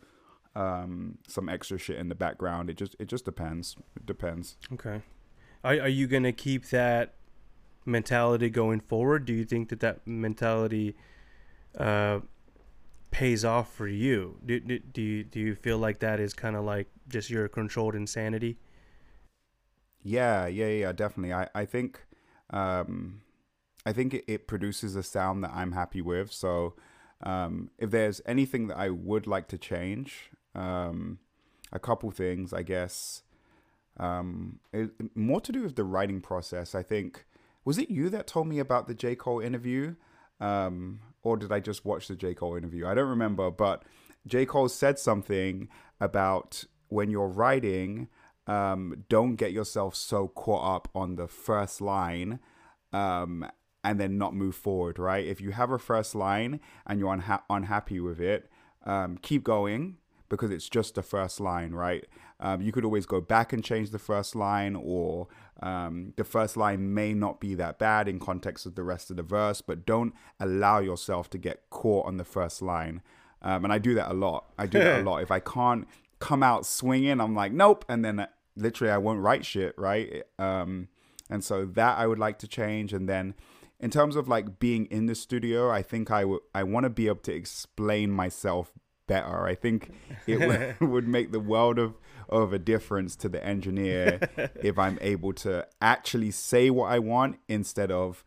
um, some extra shit in the background. It just it just depends. It depends. Okay. Are, are you going to keep that mentality going forward? Do you think that that mentality uh pays off for you? Do, do, do you do you feel like that is kind of like just your controlled insanity? Yeah yeah yeah definitely. I i think um i think it, it produces a sound that I'm happy with. So um if there's anything that I would like to change, um a couple things, I guess, um it, more to do with the writing process. I think, was it you that told me about the J. Cole interview? Um, or did I just watch the J. Cole interview? I don't remember, but J. Cole said something about when you're writing, um, don't get yourself so caught up on the first line um, and then not move forward, right? If you have a first line and you're unha- unhappy with it, um, keep going because it's just the first line, right? Um, you could always go back and change the first line, or um, the first line may not be that bad in context of the rest of the verse, but don't allow yourself to get caught on the first line. Um, and I do that a lot. I do that a lot. If I can't come out swinging, I'm like, nope. And then uh, literally I won't write shit, right? Um, and so that I would like to change. And then in terms of like being in the studio, I think I, w- I want to be able to explain myself better. I think it w- would make the world of, of a difference to the engineer if I'm able to actually say what I want instead of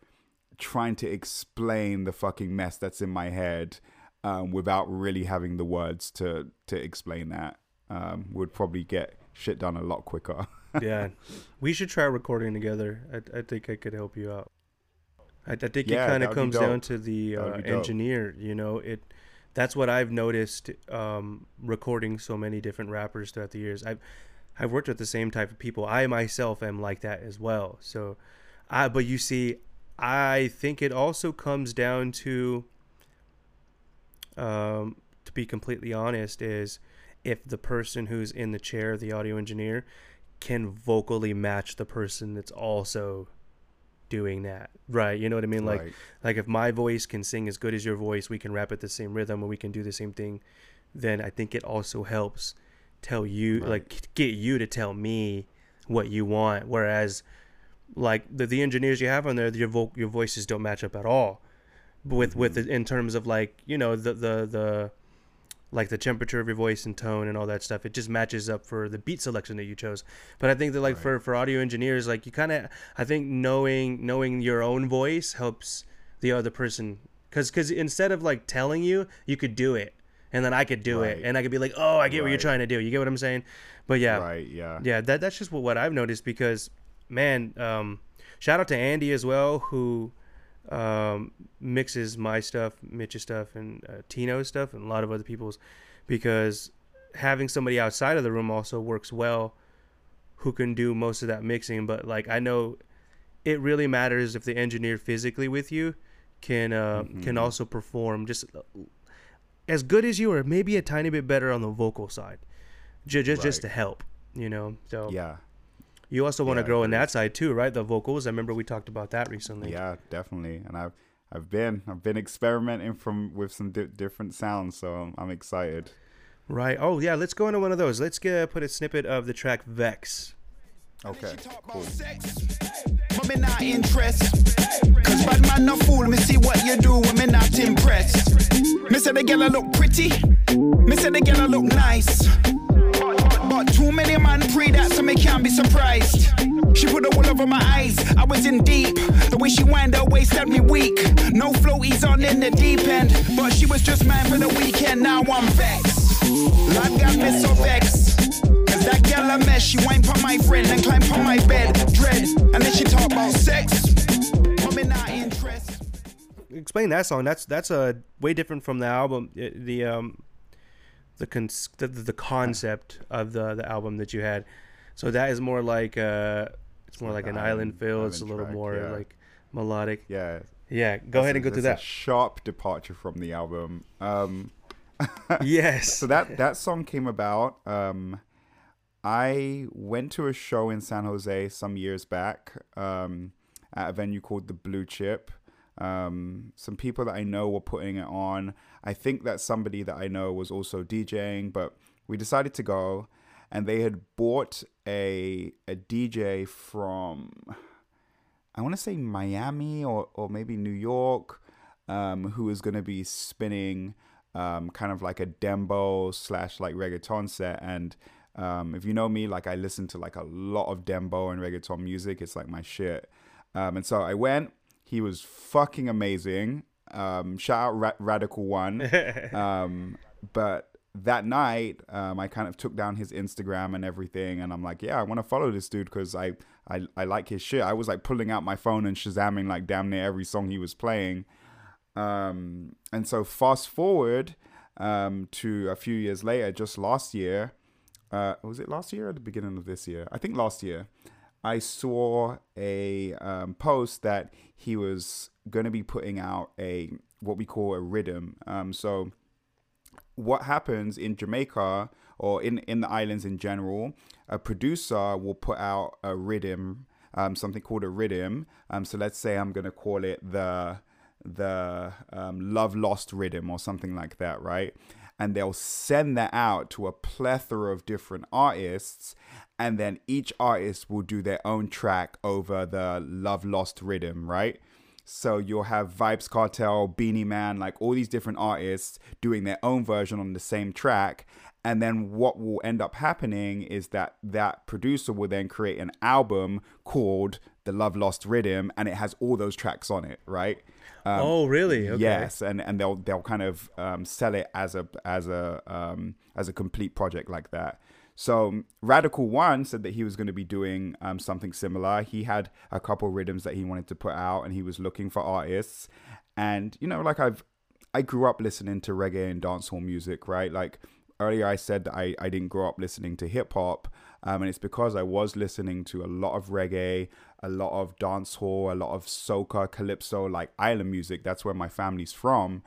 trying to explain the fucking mess that's in my head um, without really having the words to, to explain that. Um, would probably get shit done a lot quicker. Yeah. We should try recording together. I, I think I could help you out. I, I think yeah, it kind of comes down to the uh, engineer, you know, it, that's what I've noticed um, recording so many different rappers throughout the years. I've, I've worked with the same type of people. I myself am like that as well. So, I, but you see, I think it also comes down to, um, to be completely honest, is if the person who's in the chair, the audio engineer, can vocally match the person that's also doing that, right? You know what I mean? Like, right. like if my voice can sing as good as your voice, we can rap at the same rhythm and we can do the same thing, then I think it also helps tell you, right. like get you to tell me what you want. Whereas like the, the engineers you have on there, your vo- your voices don't match up at all with, mm-hmm. with the, in terms of like, you know, the, the, the, like the temperature of your voice and tone and all that stuff. It just matches up for the beat selection that you chose. But I think that like right. for, for audio engineers, like you kind of, I think knowing knowing your own voice helps the other person. Cause, Cause instead of like telling you, you could do it. And then I could do right. it. And I could be like, oh, I get right. what you're trying to do. You get what I'm saying? But yeah. Right, yeah. Yeah, that, that's just what, what I've noticed because, man, um, shout out to Andy as well, who um mixes my stuff, Mitch's stuff, and uh, Tino's stuff, and a lot of other people's, because having somebody outside of the room also works well who can do most of that mixing. But like I know it really matters if the engineer physically with you can uh, mm-hmm. can also perform just as good as you, or maybe a tiny bit better on the vocal side, just just, right. just to help, you know. So yeah. You also want yeah, to grow in that side too, right? The vocals. I remember we talked about that recently. Yeah, definitely. And I've I've been I've been experimenting from with some di- different sounds, so I'm, I'm excited. Right. Oh yeah. Let's go into one of those. Let's get put a snippet of the track Vex. Okay. Cool. Women not interest. Cause bad man no fool. Me see what you do. Women not impressed. Me say the girl I look pretty. Me say the girl I look nice. But too many man pray that, so me can't be surprised. She put a wool over my eyes, I was in deep. The way she wind her waist had me weak. No floaties on in the deep end, but she was just mine for the weekend. Now I'm vexed. Life got me so vexed. Cause that girl a mess, she whined for my friend and climbed for my bed. Dread, and then she talk about sex. Women not interest. Explain that song. That's that's a uh, way different from the album. It, the um. The, cons- the the concept of the the album that you had, so that is more like uh it's more like, like an island, island feel. It's a little track, more yeah. like melodic. Yeah, yeah. Go that's ahead and go through that. A sharp departure from the album. Um, yes. So that that song came about. Um, I went to a show in San Jose some years back um, at a venue called the Blue Chip. Um, some people that I know were putting it on. I think that somebody that I know was also DJing, but we decided to go, and they had bought a a D J from, I want to say Miami or, or maybe New York, um, who was going to be spinning um, kind of like a dembo slash like reggaeton set. And um, if you know me, like I listen to like a lot of dembo and reggaeton music. It's like my shit. Um, and so I went. He was fucking amazing. Um, shout out Ra- Radical One. Um, but that night, um, I kind of took down his Instagram and everything. And I'm like, yeah, I want to follow this dude because I, I, I like his shit. I was like pulling out my phone and shazamming like damn near every song he was playing. Um, and so fast forward um, to a few years later, just last year, uh, was it last year or the beginning of this year? I think last year, I saw a um, post that he was going to be putting out a what we call a rhythm. Um, so what happens in Jamaica or in, in the islands in general, a producer will put out a rhythm, um, something called a rhythm. Um, so let's say I'm going to call it the the um, Love Lost Riddim or something like that, right? And they'll send that out to a plethora of different artists, and then each artist will do their own track over the Love Lost Riddim, right? So you'll have Vybz Kartel, Beanie Man, like all these different artists doing their own version on the same track. And then what will end up happening is that that producer will then create an album called The Love Lost Riddim, and it has all those tracks on it, right? Um, oh, really? Okay. Yes, and, and they'll they'll kind of um, sell it as a as a um, as a complete project like that. So Radical One said that he was going to be doing um, something similar. He had a couple rhythms that he wanted to put out, and he was looking for artists. And you know, like I've I grew up listening to reggae and dancehall music, right? Like. Earlier, I said that I, I didn't grow up listening to hip hop, um, and it's because I was listening to a lot of reggae, a lot of dancehall, a lot of soca, calypso, like island music. That's where my family's from.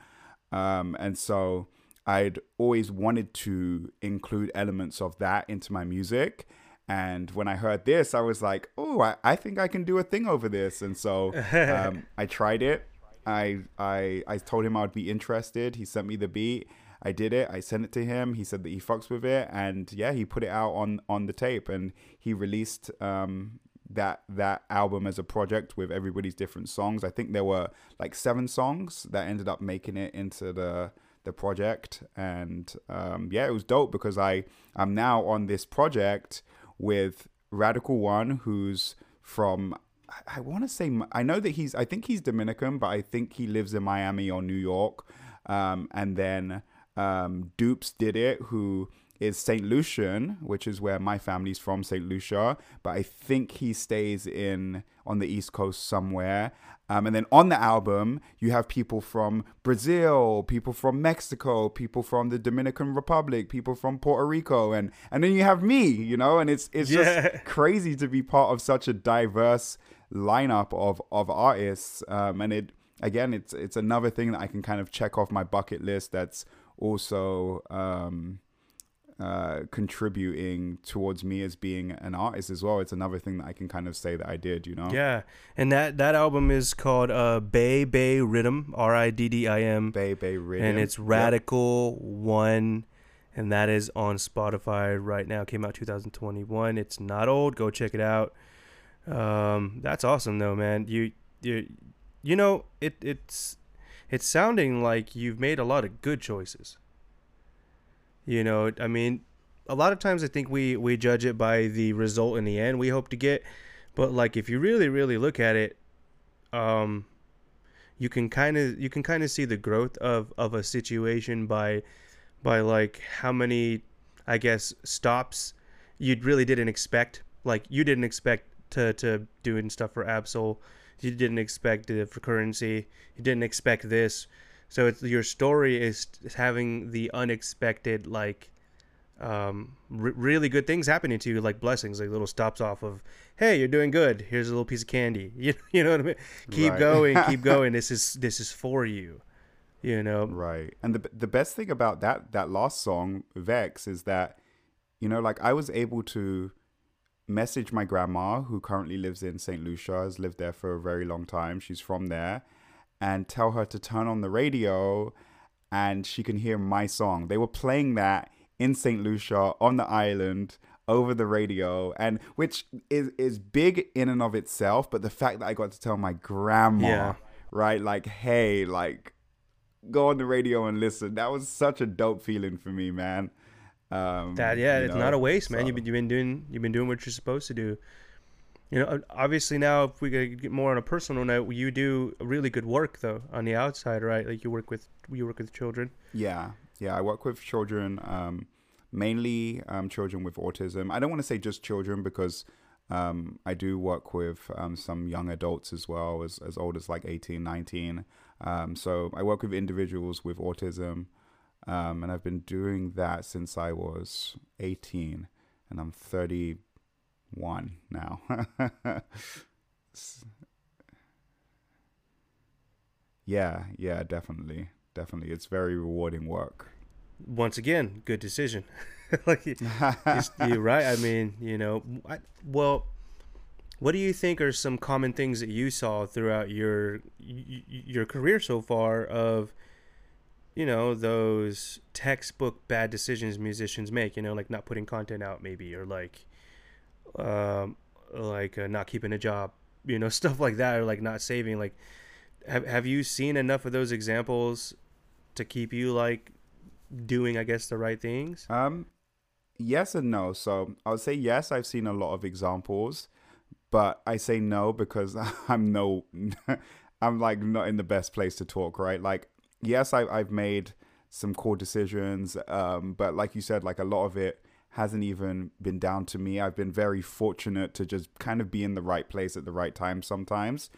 Um, and so I'd always wanted to include elements of that into my music. And when I heard this, I was like, oh, I, I think I can do a thing over this. And so um, I tried it. I, I, I told him I'd be interested. He sent me the beat. I did it. I sent it to him. He said that he fucks with it, and yeah, he put it out on, on the tape, and he released um, that that album as a project with everybody's different songs. I think there were like seven songs that ended up making it into the the project, and um, yeah, it was dope because I I'm now on this project with Radical One, who's from I, I want to say I know that he's I think he's Dominican, but I think he lives in Miami or New York, um, and then. Um, Dupes did it, who is Saint Lucian, which is where my family's from, Saint Lucia, but I think he stays in on the East Coast somewhere. Um, and then on the album, you have people from Brazil, people from Mexico, people from the Dominican Republic, people from Puerto Rico, and and then you have me, you know, and it's it's yeah. just crazy to be part of such a diverse lineup of of artists. Um, and it again, it's it's another thing that I can kind of check off my bucket list. That's also um uh contributing towards me as being an artist as well. It's another thing that I can kind of say that I did, you know. Yeah. And that that album is called uh Bay Bay Riddim, R I D D I M, Bay Bay Riddim, and it's Radical yep. One, and that is on Spotify right now. Came out two thousand twenty-one. It's not old. Go check it out. Um that's awesome though, man. You you you know, it it's it's sounding like you've made a lot of good choices. You know, I mean, a lot of times I think we, we judge it by the result in the end we hope to get. But like, if you really, really look at it, um, you can kind of, you can kind of see the growth of, of a situation by, by like how many, I guess, stops you really didn't expect. Like you didn't expect to, to doing stuff for Ab-Soul. You didn't expect it for Currency. You didn't expect this. So it's, your story is having the unexpected, like, um, r- really good things happening to you, like blessings, like little stops off of, hey, you're doing good. Here's a little piece of candy. You, you know what I mean? Keep right. going, keep going. This is this is for you, you know? Right. And the the best thing about that that last song, Vex, is that, you know, like I was able to message my grandma, who currently lives in Saint Lucia, has lived there for a very long time. She's from there, and tell her to turn on the radio and she can hear my song. They were playing that in Saint Lucia on the island over the radio, and which is, is big in and of itself. But the fact that I got to tell my grandma, yeah. right, like, hey, like go on the radio and listen. That was such a dope feeling for me, man. Um, that yeah, it's know, not a waste, man. So. You've been you've been doing you've been doing what you're supposed to do. You know, obviously now if we get more on a personal note, you do really good work though on the outside, right? Like you work with you work with children. Yeah, yeah, I work with children, um, mainly um, children with autism. I don't want to say just children because Um, I do work with um, some young adults as well, as, as old as like eighteen, nineteen. Um, so I work with individuals with autism, um, and I've been doing that since I was eighteen, and I'm thirty-one now. yeah, yeah, definitely. Definitely. It's very rewarding work. Once again, good decision. Like, you're right. I mean, you know, I, well, what do you think are some common things that you saw throughout your your career so far of, you know, those textbook bad decisions musicians make? You know, like not putting content out, maybe, or like, um, like uh, not keeping a job, you know, stuff like that, or like not saving. Like, have have you seen enough of those examples to keep you like doing, I guess, the right things? Um, yes and no. So I would say yes, I've seen a lot of examples, but I say no because I'm no, I'm like not in the best place to talk, right? Like, yes, I, I've made some core decisions, um, but like you said, like a lot of it hasn't even been down to me. I've been very fortunate to just kind of be in the right place at the right time sometimes.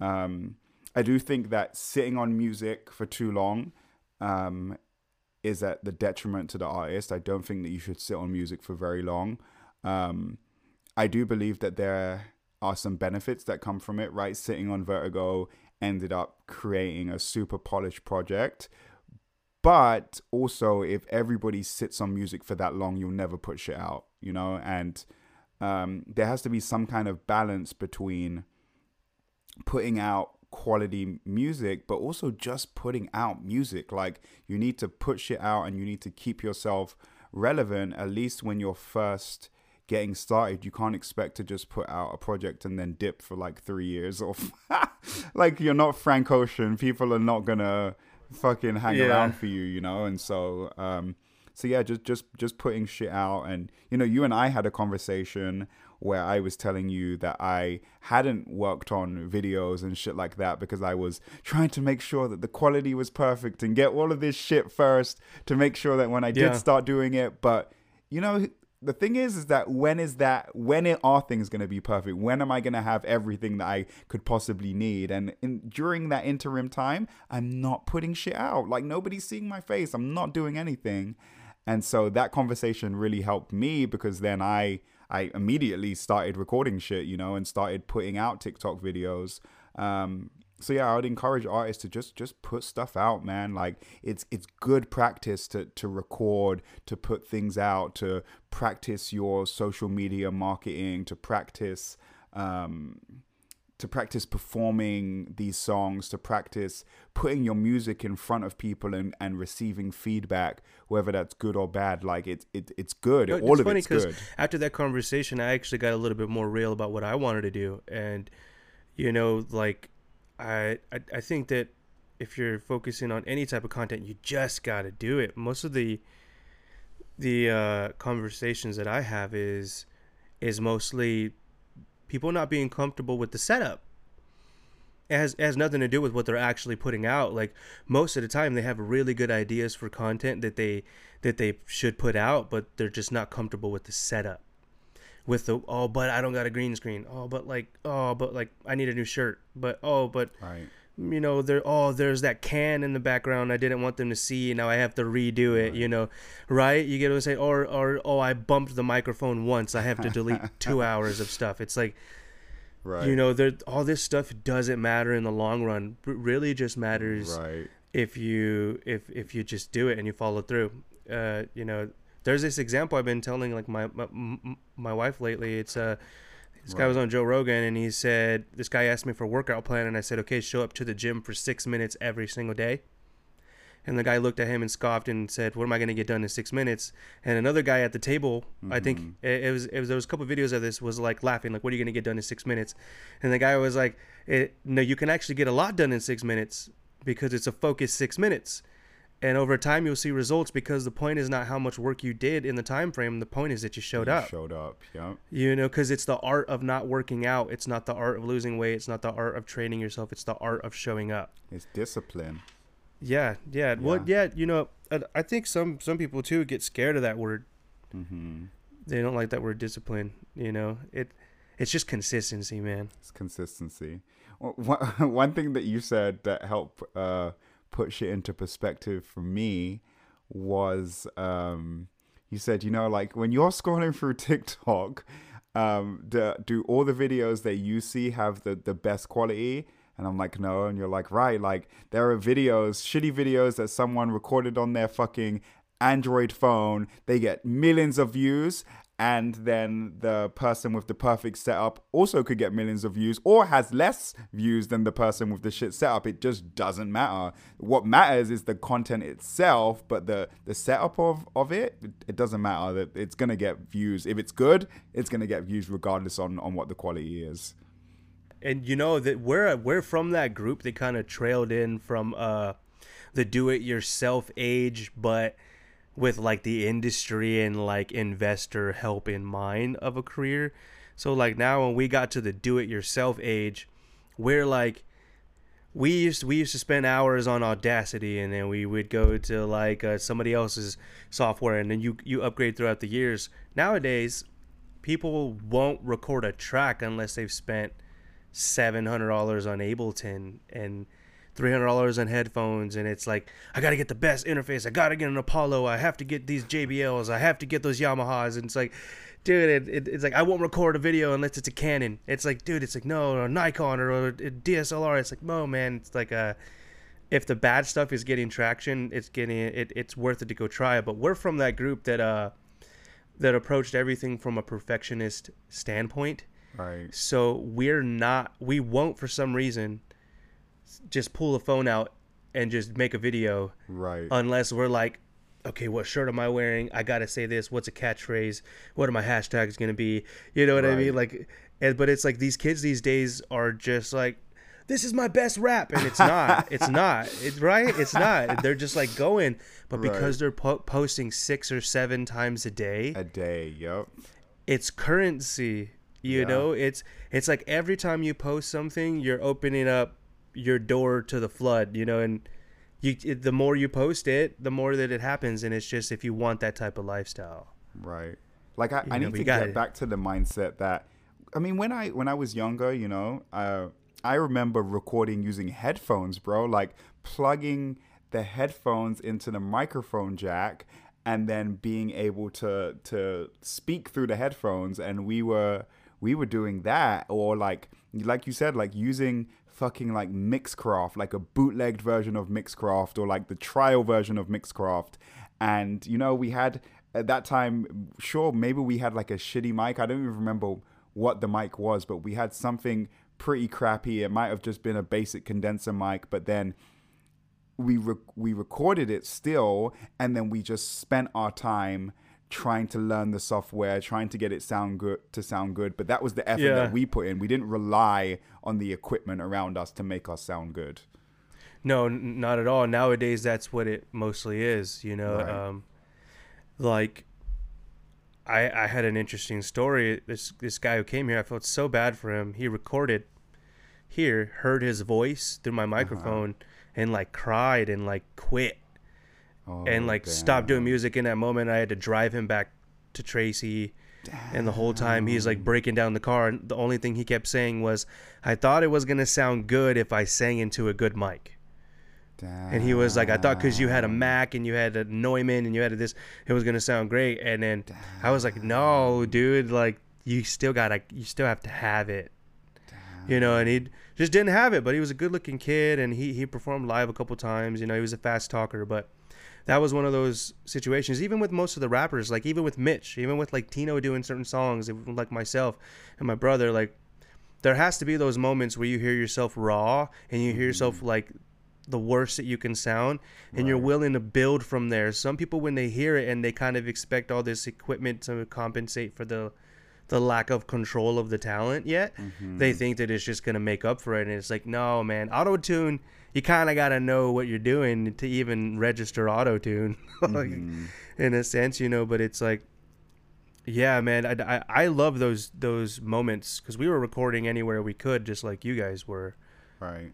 Um, I do think that sitting on music for too long, um, is at the detriment to the artist. I don't think that you should sit on music for very long. Um, I do believe that there are some benefits that come from it, right? Sitting on Vertigo ended up creating a super polished project. But also, if everybody sits on music for that long, you'll never put shit out, you know? And um, there has to be some kind of balance between putting out quality music but also just putting out music. Like, you need to put shit out and you need to keep yourself relevant, at least when you're first getting started. You can't expect to just put out a project and then dip for like three years or like, you're not Frank Ocean. People are not gonna fucking hang yeah. around for you, you know? And so um so yeah, just just just putting shit out. And you know, you and I had a conversation where I was telling you that I hadn't worked on videos and shit like that because I was trying to make sure that the quality was perfect and get all of this shit first to make sure that when I did yeah. start doing it. But, you know, the thing is, is that when is that, when are things going to be perfect? When am I going to have everything that I could possibly need? And in, during that interim time, I'm not putting shit out. Like, nobody's seeing my face. I'm not doing anything. And so that conversation really helped me because then I... I immediately started recording shit, you know, and started putting out TikTok videos. Um, so yeah, I would encourage artists to just just put stuff out, man. Like, it's it's good practice to to record, to put things out, to practice your social media marketing, to practice um, to practice performing these songs, to practice putting your music in front of people and, and receiving feedback, whether that's good or bad. Like, it, it, it's good. It's All of funny it's good. After that conversation, I actually got a little bit more real about what I wanted to do. And, you know, like, I, I, I think that if you're focusing on any type of content, you just got to do it. Most of the, the uh, conversations that I have is, is mostly... people not being comfortable with the setup. It has, it has nothing to do with what they're actually putting out. Like, most of the time they have really good ideas for content that they that they should put out, but they're just not comfortable with the setup. With the, oh, but I don't got a green screen. Oh, but like, oh, but like, I need a new shirt. But, oh, but, right. you know, there, oh, there's that can in the background I didn't want them to see. Now I have to redo it, right. you know, right? You get what I'm saying? Or, or, oh, I bumped the microphone once. I have to delete two hours of stuff. It's like, right. you know, there, all this stuff doesn't matter in the long run. It really just matters right. if you, if, if you just do it and you follow through. Uh, you know, there's this example I've been telling like my, my, my wife lately. It's a, uh, This guy was on Joe Rogan, and he said, this guy asked me for a workout plan, and I said, okay, show up to the gym for six minutes every single day. And the guy looked at him and scoffed and said, what am I going to get done in six minutes? And another guy at the table, mm-hmm. I think it was, it was, there was a couple of videos of this, was like laughing, like, what are you going to get done in six minutes? And the guy was like, it, no, you can actually get a lot done in six minutes because it's a focused six minutes. And over time, you'll see results because the point is not how much work you did in the time frame. The point is that you showed you up. Showed up, yeah. You know, because it's the art of not working out. It's not the art of losing weight. It's not the art of training yourself. It's the art of showing up. It's discipline. Yeah, yeah. yeah. Well, yeah, you know, I think some, some people, too, get scared of that word. Mm-hmm. They don't like that word discipline, you know. It It's just consistency, man. It's consistency. One thing that you said that helped uh, put shit into perspective for me was um, you said, you know, like when you're scrolling through TikTok, um, do, do all the videos that you see have the, the best quality? And I'm like, no. And you're like, right. Like there are videos, shitty videos that someone recorded on their fucking Android phone. They get millions of views. And then the person with the perfect setup also could get millions of views or has less views than the person with the shit setup. It just doesn't matter. What matters is the content itself, but the, the setup of, of it, it doesn't matter. It's going to get views. If it's good, it's going to get views regardless on, on what the quality is. And you know that we're we're from that group that kind of trailed in from uh, the do-it-yourself age, but with like the industry and like investor help in mind of a career. So like now when we got to the do-it-yourself age, we're like we used we used to spend hours on Audacity, and then we would go to like uh, somebody else's software, and then you you upgrade throughout the years. Nowadays, people won't record a track unless they've spent seven hundred dollars on Ableton and three hundred dollars on headphones, and it's like, I gotta get the best interface, I gotta get an Apollo, I have to get these J B Ls, I have to get those Yamahas. And it's like, dude, it, it, it's like, I won't record a video unless it's a Canon. It's like, dude, it's like, no, or Nikon or, or, or D S L R. It's like, no, man, it's like, uh, if the bad stuff is getting traction, it's getting, it, it's worth it to go try it. But we're from that group that, uh, that approached everything from a perfectionist standpoint. Right. So we're not, we won't for some reason just pull a phone out and just make a video. Right. Unless we're like, okay, what shirt am I wearing? I got to say this. What's a catchphrase? What are my hashtags going to be? You know what right. I mean? Like, and, but it's like these kids these days are just like, this is my best rap. And it's not, it's not, it's right. It's not. They're just like going, but right. because they're po- posting six or seven times a day, a day. Yep. It's currency. You yeah. know, it's it's like every time you post something, you're opening up your door to the flood, you know, and you it, the more you post it, the more that it happens. And it's just if you want that type of lifestyle. Right. Like I, I know, need to get it. back to the mindset that I mean, when I when I was younger, you know, uh, I remember recording using headphones, bro, like plugging the headphones into the microphone jack and then being able to to speak through the headphones. And we were. We were doing that, or like, like you said, like using fucking like Mixcraft, like a bootlegged version of Mixcraft, or like the trial version of Mixcraft. And, you know, we had at that time, sure, maybe we had like a shitty mic. I don't even remember what the mic was, but we had something pretty crappy. It might have just been a basic condenser mic, but then we re- we recorded it still, and then we just spent our time trying to learn the software, trying to get it sound good to sound good. But that was the effort yeah. that we put in. We didn't rely on the equipment around us to make us sound good. No, n- not at all. Nowadays, that's what it mostly is, you know. Right. Um, like, I I had an interesting story. This this guy who came here, I felt so bad for him. He recorded here, heard his voice through my microphone, uh-huh. and like cried and like quit. Oh, and like damn. stopped doing music in that moment. I had to drive him back to Tracy, damn. and the whole time he's like breaking down the car, and the only thing he kept saying was, I thought it was gonna sound good if I sang into a good mic. Damn. And he was like, I thought because you had a Mac and you had a Neumann and you had a this, it was gonna sound great. And then damn. I was like, no, dude, like you still gotta, you still have to have it. You know, and he just didn't have it, but he was a good-looking kid, and he he performed live a couple times. You know, he was a fast talker, but that was one of those situations. Even with most of the rappers, like even with Mitch, even with like Tino doing certain songs, like myself and my brother, like there has to be those moments where you hear yourself raw and you hear yourself like the worst that you can sound, and right. you're willing to build from there. Some people, when they hear it, and they kind of expect all this equipment to compensate for the the lack of control of the talent yet, mm-hmm. they think that it's just going to make up for it. And it's like, no, man, auto-tune, you kind of got to know what you're doing to even register auto-tune like, mm-hmm. in a sense, you know. But it's like, yeah, man, I, I, I love those those moments, because we were recording anywhere we could, just like you guys were. Right.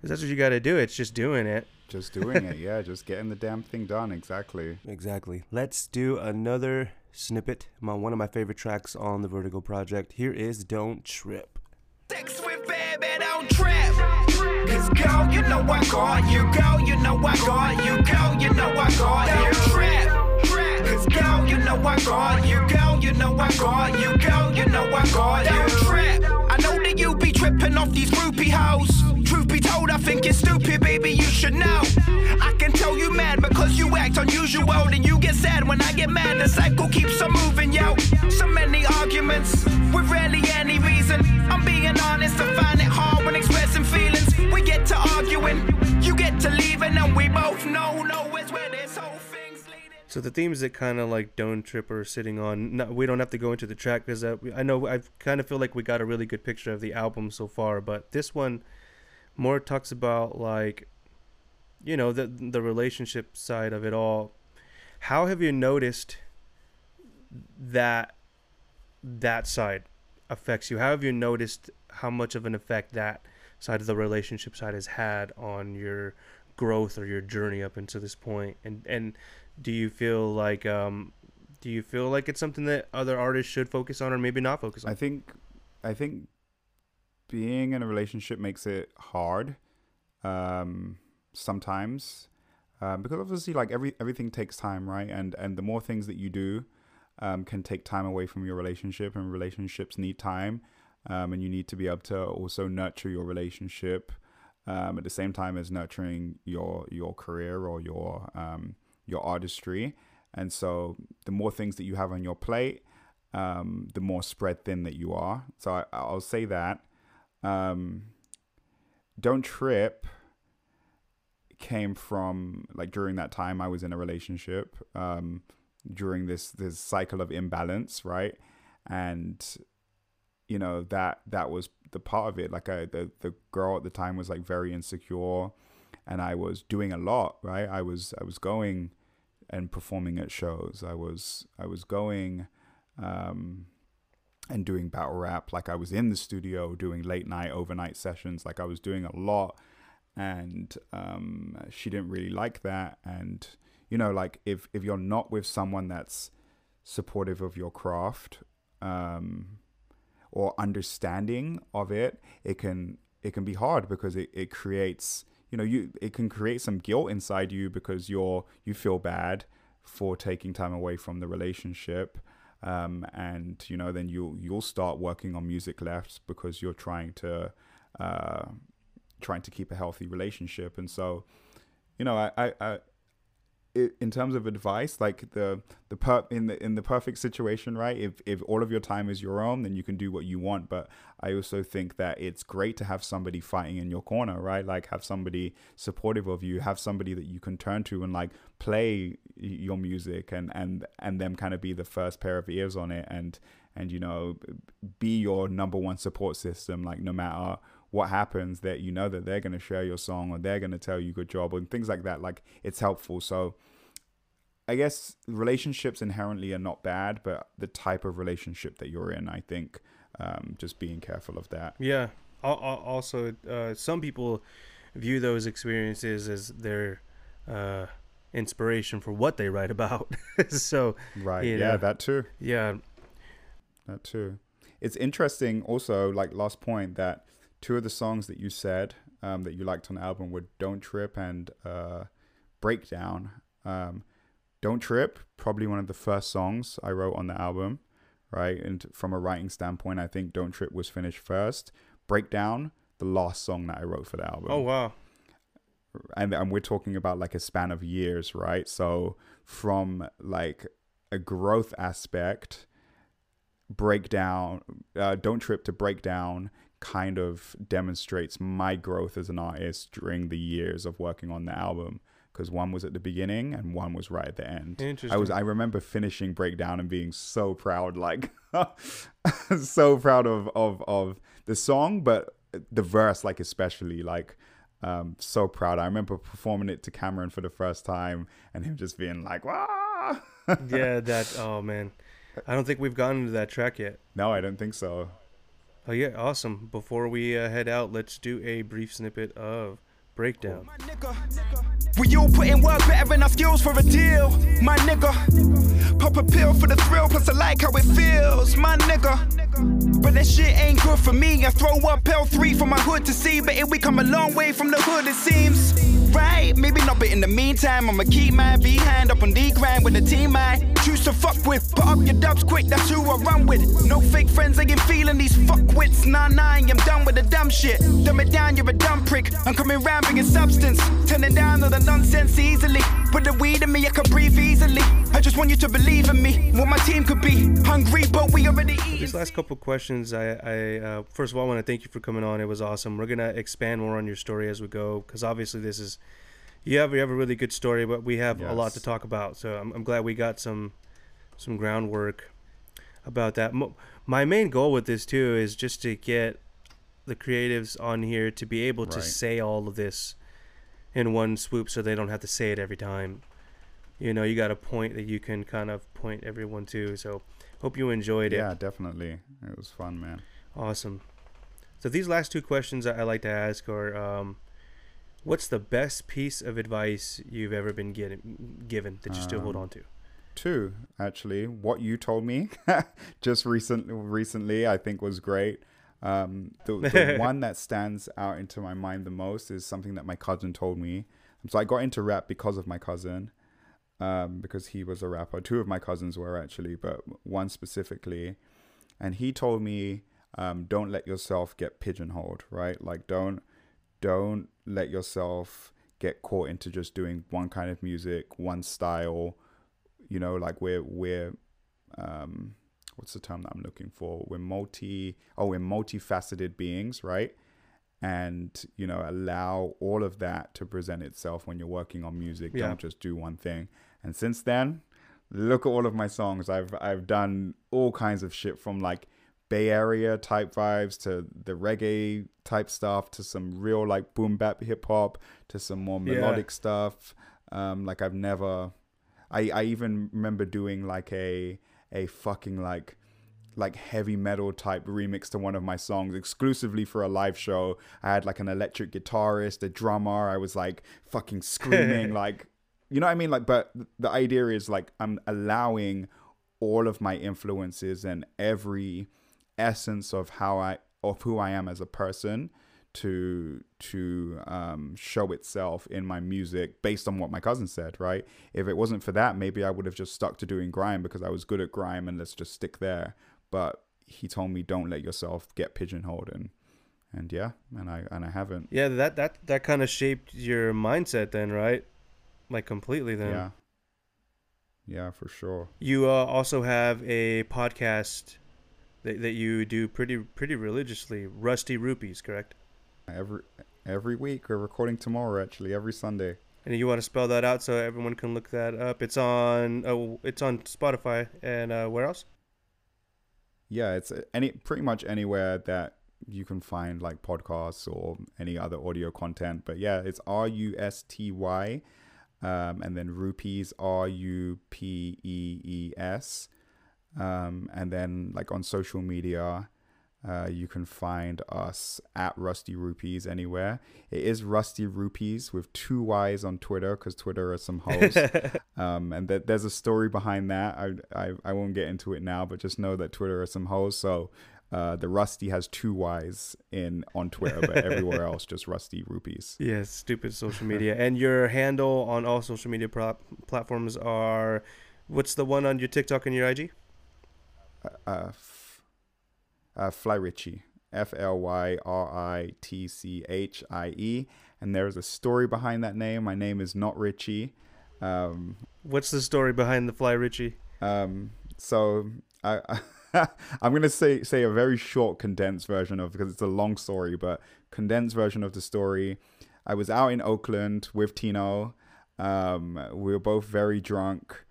Because that's what you got to do. It's just doing it. Just doing it, yeah. Just getting the damn thing done. Exactly. Exactly. Let's do another snippet, my one of my favorite tracks on the Vertigo project. Here is Don't Trip. Sex with baby, don't trip. Cause girl, you know I got you. Girl, you know I got you. Girl, you know I got you. Trip. Cause girl, you know I got you. Girl, you know I got you. Girl, you know I got you. Trip. I know that you be tripping off these groupie hoes. Truth be told, I think it's stupid, baby, you should know. I can tell you mad because you act unusual, and you get sad when I get mad. The cycle keeps on moving, yo. So many arguments with rarely any reason. I'm being honest, I find it hard when expressing feelings. We get to arguing, you get to leaving, and we both know nowhere's where this whole thing's leading. So the themes that kind of like Don't Trip are sitting on, no, we don't have to go into the track because uh, I know I kind of feel like we got a really good picture of the album so far, but this one more talks about, like, you know, the the relationship side of it all. How have you noticed that that side affects you? How have you noticed how much of an effect that side of the relationship side has had on your growth or your journey up until this point? And and do you feel like um do you feel like it's something that other artists should focus on or maybe not focus on? I think I think. Being in a relationship makes it hard um, sometimes um, because obviously like every everything takes time, right? And and the more things that you do um, can take time away from your relationship, and relationships need time, um, and you need to be able to also nurture your relationship um, at the same time as nurturing your your career or your um, your artistry. And so the more things that you have on your plate, um, the more spread thin that you are. So I, I'll say that. Um, Don't Trip came from like during that time I was in a relationship, um, during this, this cycle of imbalance. Right. And you know, that, that was the part of it. Like I, the, the girl at the time was like very insecure, and I was doing a lot, right? I was, I was going and performing at shows. I was, I was going, um, and doing battle rap. Like I was in the studio doing late night overnight sessions. Like I was doing a lot, and um, she didn't really like that. And you know, like if, if you're not with someone that's supportive of your craft um, or understanding of it, it can, it can be hard because it, it creates, you know, you, it can create some guilt inside you because you're, you feel bad for taking time away from the relationship. Um, and you know, then you'll, you'll start working on music left because you're trying to, uh, trying to keep a healthy relationship. And so, you know, I, I, I it, in terms of advice, like the, the per in the, in the perfect situation, right? If, if all of your time is your own, then you can do what you want. But I also think that it's great to have somebody fighting in your corner, right? Like have somebody supportive of you, have somebody that you can turn to and like play your music and, and, and them kind of be the first pair of ears on it. And, and, you know, be your number one support system. Like no matter what happens, that you know that they're going to share your song or they're going to tell you good job and things like that. Like it's helpful. So I guess relationships inherently are not bad, but the type of relationship that you're in, I think, um, just being careful of that. Yeah. Also, uh, some people view those experiences as their, uh, inspiration for what they write about. So, right. Yeah, know, that too. Yeah. That too. It's interesting also, like last point, that two of the songs that you said um, that you liked on the album were Don't Trip and uh, Breakdown. Um, Don't Trip, probably one of the first songs I wrote on the album, right? And from a writing standpoint, I think Don't Trip was finished first. Breakdown, the last song that I wrote for the album. Oh, wow. And, and we're talking about like a span of years, right? So from like a growth aspect, Breakdown, uh, Don't Trip to Breakdown kind of demonstrates my growth as an artist during the years of working on the album, because one was at the beginning and one was right at the end. Interesting. I was I remember finishing Breakdown and being so proud, like so proud of of of the song, but the verse, like especially, like um so proud. I remember performing it to Cameron for the first time and him just being like, "Wow!" Yeah, that. Oh man, I don't think we've gotten to that track yet. No, I don't think so. Oh yeah, awesome. Before we uh, head out, let's do a brief snippet of Breakdown. We all put in work, better than our skills for a deal, my nigga. Pop a pill for the thrill, plus I like how it feels, my nigga. But that shit ain't good for me. I throw up L three for my hood to see, but if we come a long way from the hood, it seems. Right, maybe not, but in the meantime, I'ma keep mine behind up on the grind with the team I choose to fuck with. Put up your dubs quick, that's who I run with. No fake friends, I ain't feeling these fuckwits. Nah, nah, I'm done with the dumb shit. Dumb it down, you're a dumb prick. I'm coming round bringing substance, turning down all the nonsense easily. Put the weed in me, I can breathe easily. I just want you to believe in me, what my team could be. Hungry, but we already eat. These last couple questions, I, I uh, first of all, I want to thank you for coming on. It was awesome. We're gonna expand more on your story as we go, because obviously this is. You have, you have a really good story, but we have yes. a lot to talk about. So I'm, I'm glad we got some some groundwork about that. My main goal with this, too, is just to get the creatives on here to be able to right. say all of this in one swoop so they don't have to say it every time. You know, you got a point that you can kind of point everyone to. So hope you enjoyed yeah, it. Yeah, definitely. It was fun, man. Awesome. So these last two questions I like to ask are... Um, what's the best piece of advice you've ever been getting, given that you still um, hold on to? Two, actually. What you told me just recently, recently, I think was great. Um, the the one that stands out into my mind the most is something that my cousin told me. So I got into rap because of my cousin, um, because he was a rapper. Two of my cousins were actually, but one specifically. And he told me, um, don't let yourself get pigeonholed, right? Like, don't... Don't let yourself get caught into just doing one kind of music, one style. You know, like we're we're um, what's the term that I'm looking for? We're multi oh, we're multifaceted beings, right? And you know, allow all of that to present itself when you're working on music. Yeah. Don't just do one thing. And since then, look at all of my songs. I've I've done all kinds of shit from like Bay Area type vibes to the reggae type stuff to some real like boom bap hip hop to some more melodic yeah. stuff. Um, like I've never, I, I even remember doing like a a fucking like like heavy metal type remix to one of my songs exclusively for a live show. I had like an electric guitarist, a drummer. I was like fucking screaming like, you know what I mean? Like, but the idea is like I'm allowing all of my influences and every essence of how I of who I am as a person to to um show itself in my music based on what my cousin said, right? If it wasn't for that, maybe I would have just stuck to doing grime because I was good at grime and let's just stick there. But he told me don't let yourself get pigeonholed and and yeah, and I and I haven't. Yeah, that that that kind of shaped your mindset then, right? Like completely then. Yeah. Yeah, for sure. You uh, also have a podcast that you do pretty pretty religiously, Rusty Rupees, correct? Every every week. We're recording tomorrow, actually, every Sunday. And you want to spell that out so everyone can look that up. It's on oh, it's on Spotify and uh, where else? Yeah, it's any pretty much anywhere that you can find like podcasts or any other audio content. But yeah, it's R U S T Y, um, and then Rupees, R U P E E S. Um, and then like on social media, uh, you can find us at Rusty Rupees anywhere. It is Rusty Rupees with two Y's on Twitter because Twitter are some hoes. um, and th there's a story behind that. I, I I won't get into it now, but just know that Twitter are some hoes. So uh, the Rusty has two Y's in on Twitter, but everywhere else just Rusty Rupees. Yes, yeah, stupid social media. And your handle on all social media prop platforms are, what's the one on your TikTok and your I G? Uh, f uh, Fly Richie, F L Y R I T C H I E, and there is a story behind that name. My name is not Richie. Um, What's the story behind the Fly Richie? Um, so I, I I'm gonna say say a very short, condensed version of, because it's a long story, but condensed version of the story. I was out in Oakland with Tino. Um, we were both very drunk.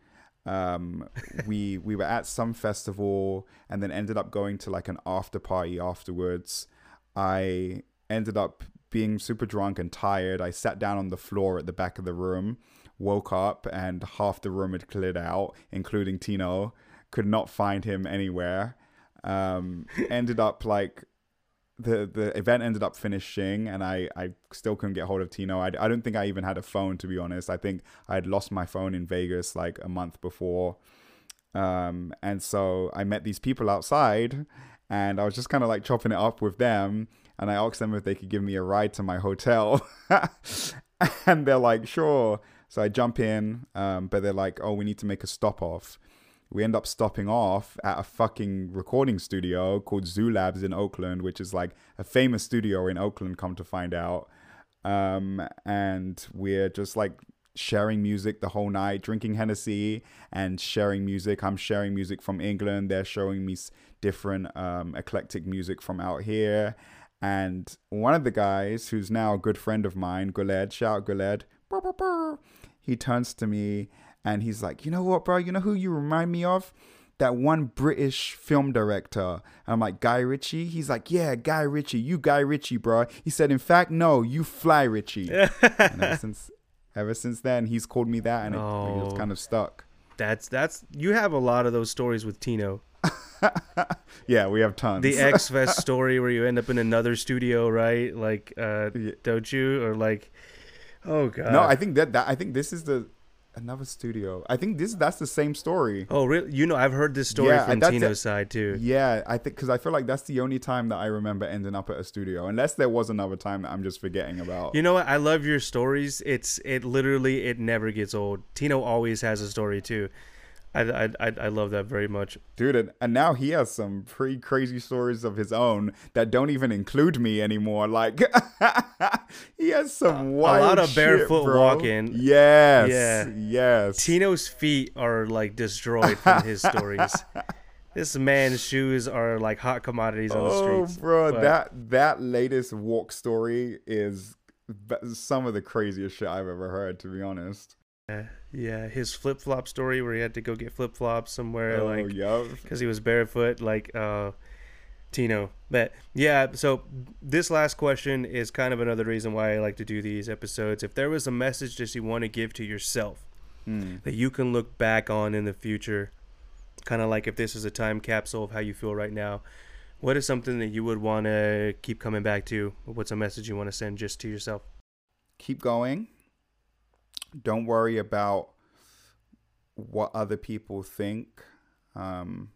Um, we, we were at some festival and then ended up going to like an after party afterwards. I ended up being super drunk and tired. I sat down on the floor at the back of the room, woke up, and half the room had cleared out, including Tino. Could not find him anywhere. Um, ended up like the the event ended up finishing, and I, I still couldn't get hold of Tino. I, I don't think I even had a phone, to be honest. I think I had lost my phone in Vegas like a month before. Um, and so I met these people outside, and I was just kind of like chopping it up with them. And I asked them if they could give me a ride to my hotel. And they're like, sure. So I jump in, um, but they're like, oh, we need to make a stop off. We end up stopping off at a fucking recording studio called Zoo Labs in Oakland, which is like a famous studio in Oakland, come to find out. Um, and we're just like sharing music the whole night, drinking Hennessy and sharing music. I'm sharing music from England. They're showing me different um, eclectic music from out here. And one of the guys, who's now a good friend of mine, Guled, shout out Guled, he turns to me and he's like, you know what, bro? You know who you remind me of? That one British film director. And I'm like, Guy Ritchie? He's like, yeah, Guy Ritchie. You Guy Ritchie, bro. He said, in fact, no, you Fly Richie. And ever since, ever since then, he's called me that, and oh, it, it's kind of stuck. That's that's you have a lot of those stories with Tino. Yeah, we have tons. The X-Fest story where you end up in another studio, right? Like, uh, yeah. Don't you? Or like, oh god. No, I think that, that I think this is the another studio. I think this that's the same story. Oh, really? You know, I've heard this story yeah, from Tino's side too. Yeah, I think because I feel like that's the only time that I remember ending up at a studio, unless there was another time that I'm just forgetting about. You know what? I love your stories. It's it literally it never gets old. Tino always has a story too. I, I I love that very much, dude. And now he has some pretty crazy stories of his own that don't even include me anymore. Like he has some wild, a lot of barefoot shit, walking. Yes, yeah, yes. Tino's feet are like destroyed from his stories. This man's shoes are like hot commodities on oh, the streets. Oh, bro, but that that latest walk story is some of the craziest shit I've ever heard, to be honest. Yeah, his flip-flop story where he had to go get flip-flops somewhere, oh, like because yep. he was barefoot, like uh Tino. But yeah, so this last question is kind of another reason why I like to do these episodes. If there was a message that you want to give to yourself mm. that you can look back on in the future, kind of like if this is a time capsule of how you feel right now, what is something that you would want to keep coming back to? What's a message you want to send just to yourself? Keep going. Don't worry about what other people think. Um,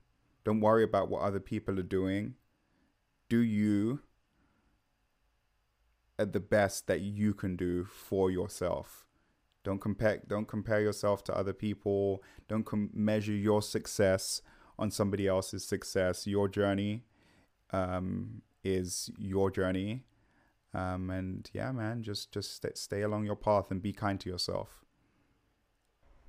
don't worry about what other people are doing. Do you at the best that you can do for yourself. Don't compare, don't compare yourself to other people. Don't com- measure your success on somebody else's success. Your journey um, is your journey. Um, and yeah, man, just just st- stay along your path and be kind to yourself.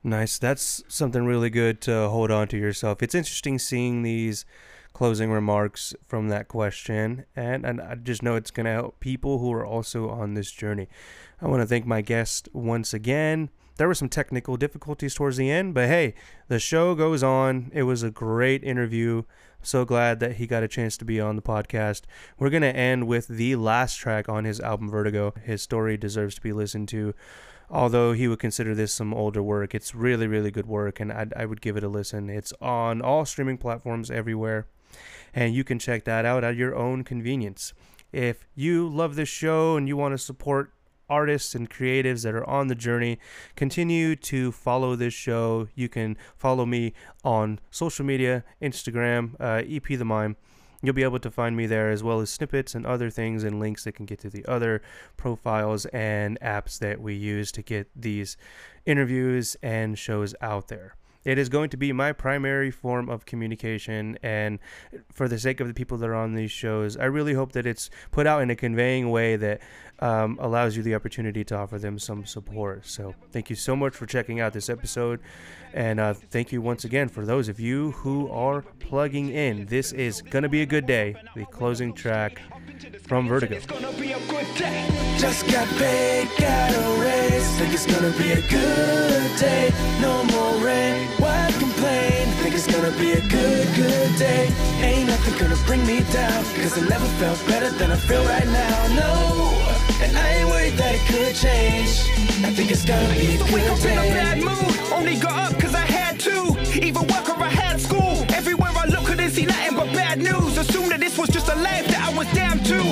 Nice. That's something really good to hold on to yourself. It's interesting seeing these closing remarks from that question. And, and I just know it's going to help people who are also on this journey. I want to thank my guest once again. There were some technical difficulties towards the end, but hey, the show goes on. It was a great interview. So glad that he got a chance to be on the podcast. We're going to end with the last track on his album, Vertigo. His story deserves to be listened to, although he would consider this some older work. It's really, really good work, and I'd, I would give it a listen. It's on all streaming platforms everywhere, and you can check that out at your own convenience. If you love this show and you want to support artists and creatives that are on the journey, continue to follow this show. You can follow me on social media, Instagram, uh, E P The Mime. You'll be able to find me there, as well as snippets and other things and links that can get to the other profiles and apps that we use to get these interviews and shows out there. It is going to be my primary form of communication, and for the sake of the people that are on these shows, I really hope that it's put out in a conveying way that um, allows you the opportunity to offer them some support. So thank you so much for checking out this episode, and uh, thank you once again for those of you who are plugging in. This is Gonna Be a Good Day, the closing track from Vertigo. It's gonna be a good day. Just got paid, got a raise. Think it's gonna be a good day. No more rain. Why complain? Think it's gonna be a good, good day. Ain't nothing gonna bring me down, cause I never felt better than I feel right now. No, and I ain't worried that it could change. I think it's gonna be a good day. I was in a bad mood, only got up cause I had to. Even work or I had school. Everywhere I look, couldn't see nothing but bad news. Assumed that this was just a life that I was damned to.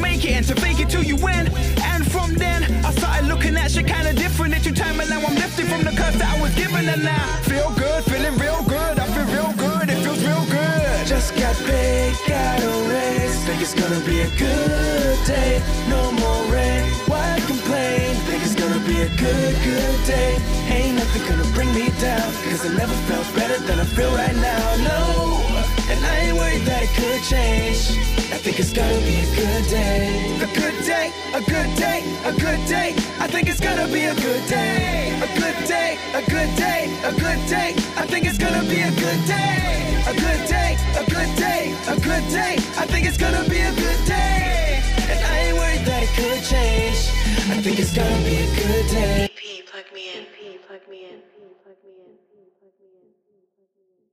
make it and to fake it till you win. And from then, I started looking at shit kinda different. It's your time and now I'm lifted from the curse that I was given. And I feel good, feeling real good. I feel real good, it feels real good. Just got paid, got a raise. Think it's gonna be a good day. No more rain, why complain? Think it's gonna be a good, good day. Ain't nothing gonna bring me down, cause I never felt better than I feel right now. No! And I ain't worried that it could change. I think it's gonna be a good day. A good day, a good day, a good day. I think it's gonna be a good day. A good day, a good day, a good day. I think it's gonna be a good day. A good day, a good day, a good day. I think it's gonna be a good day. And I ain't worried that it could change. I think it's gonna be a good day. P, plug me in. P, plug me in. P, plug me in. P, plug me in. P, plug me in.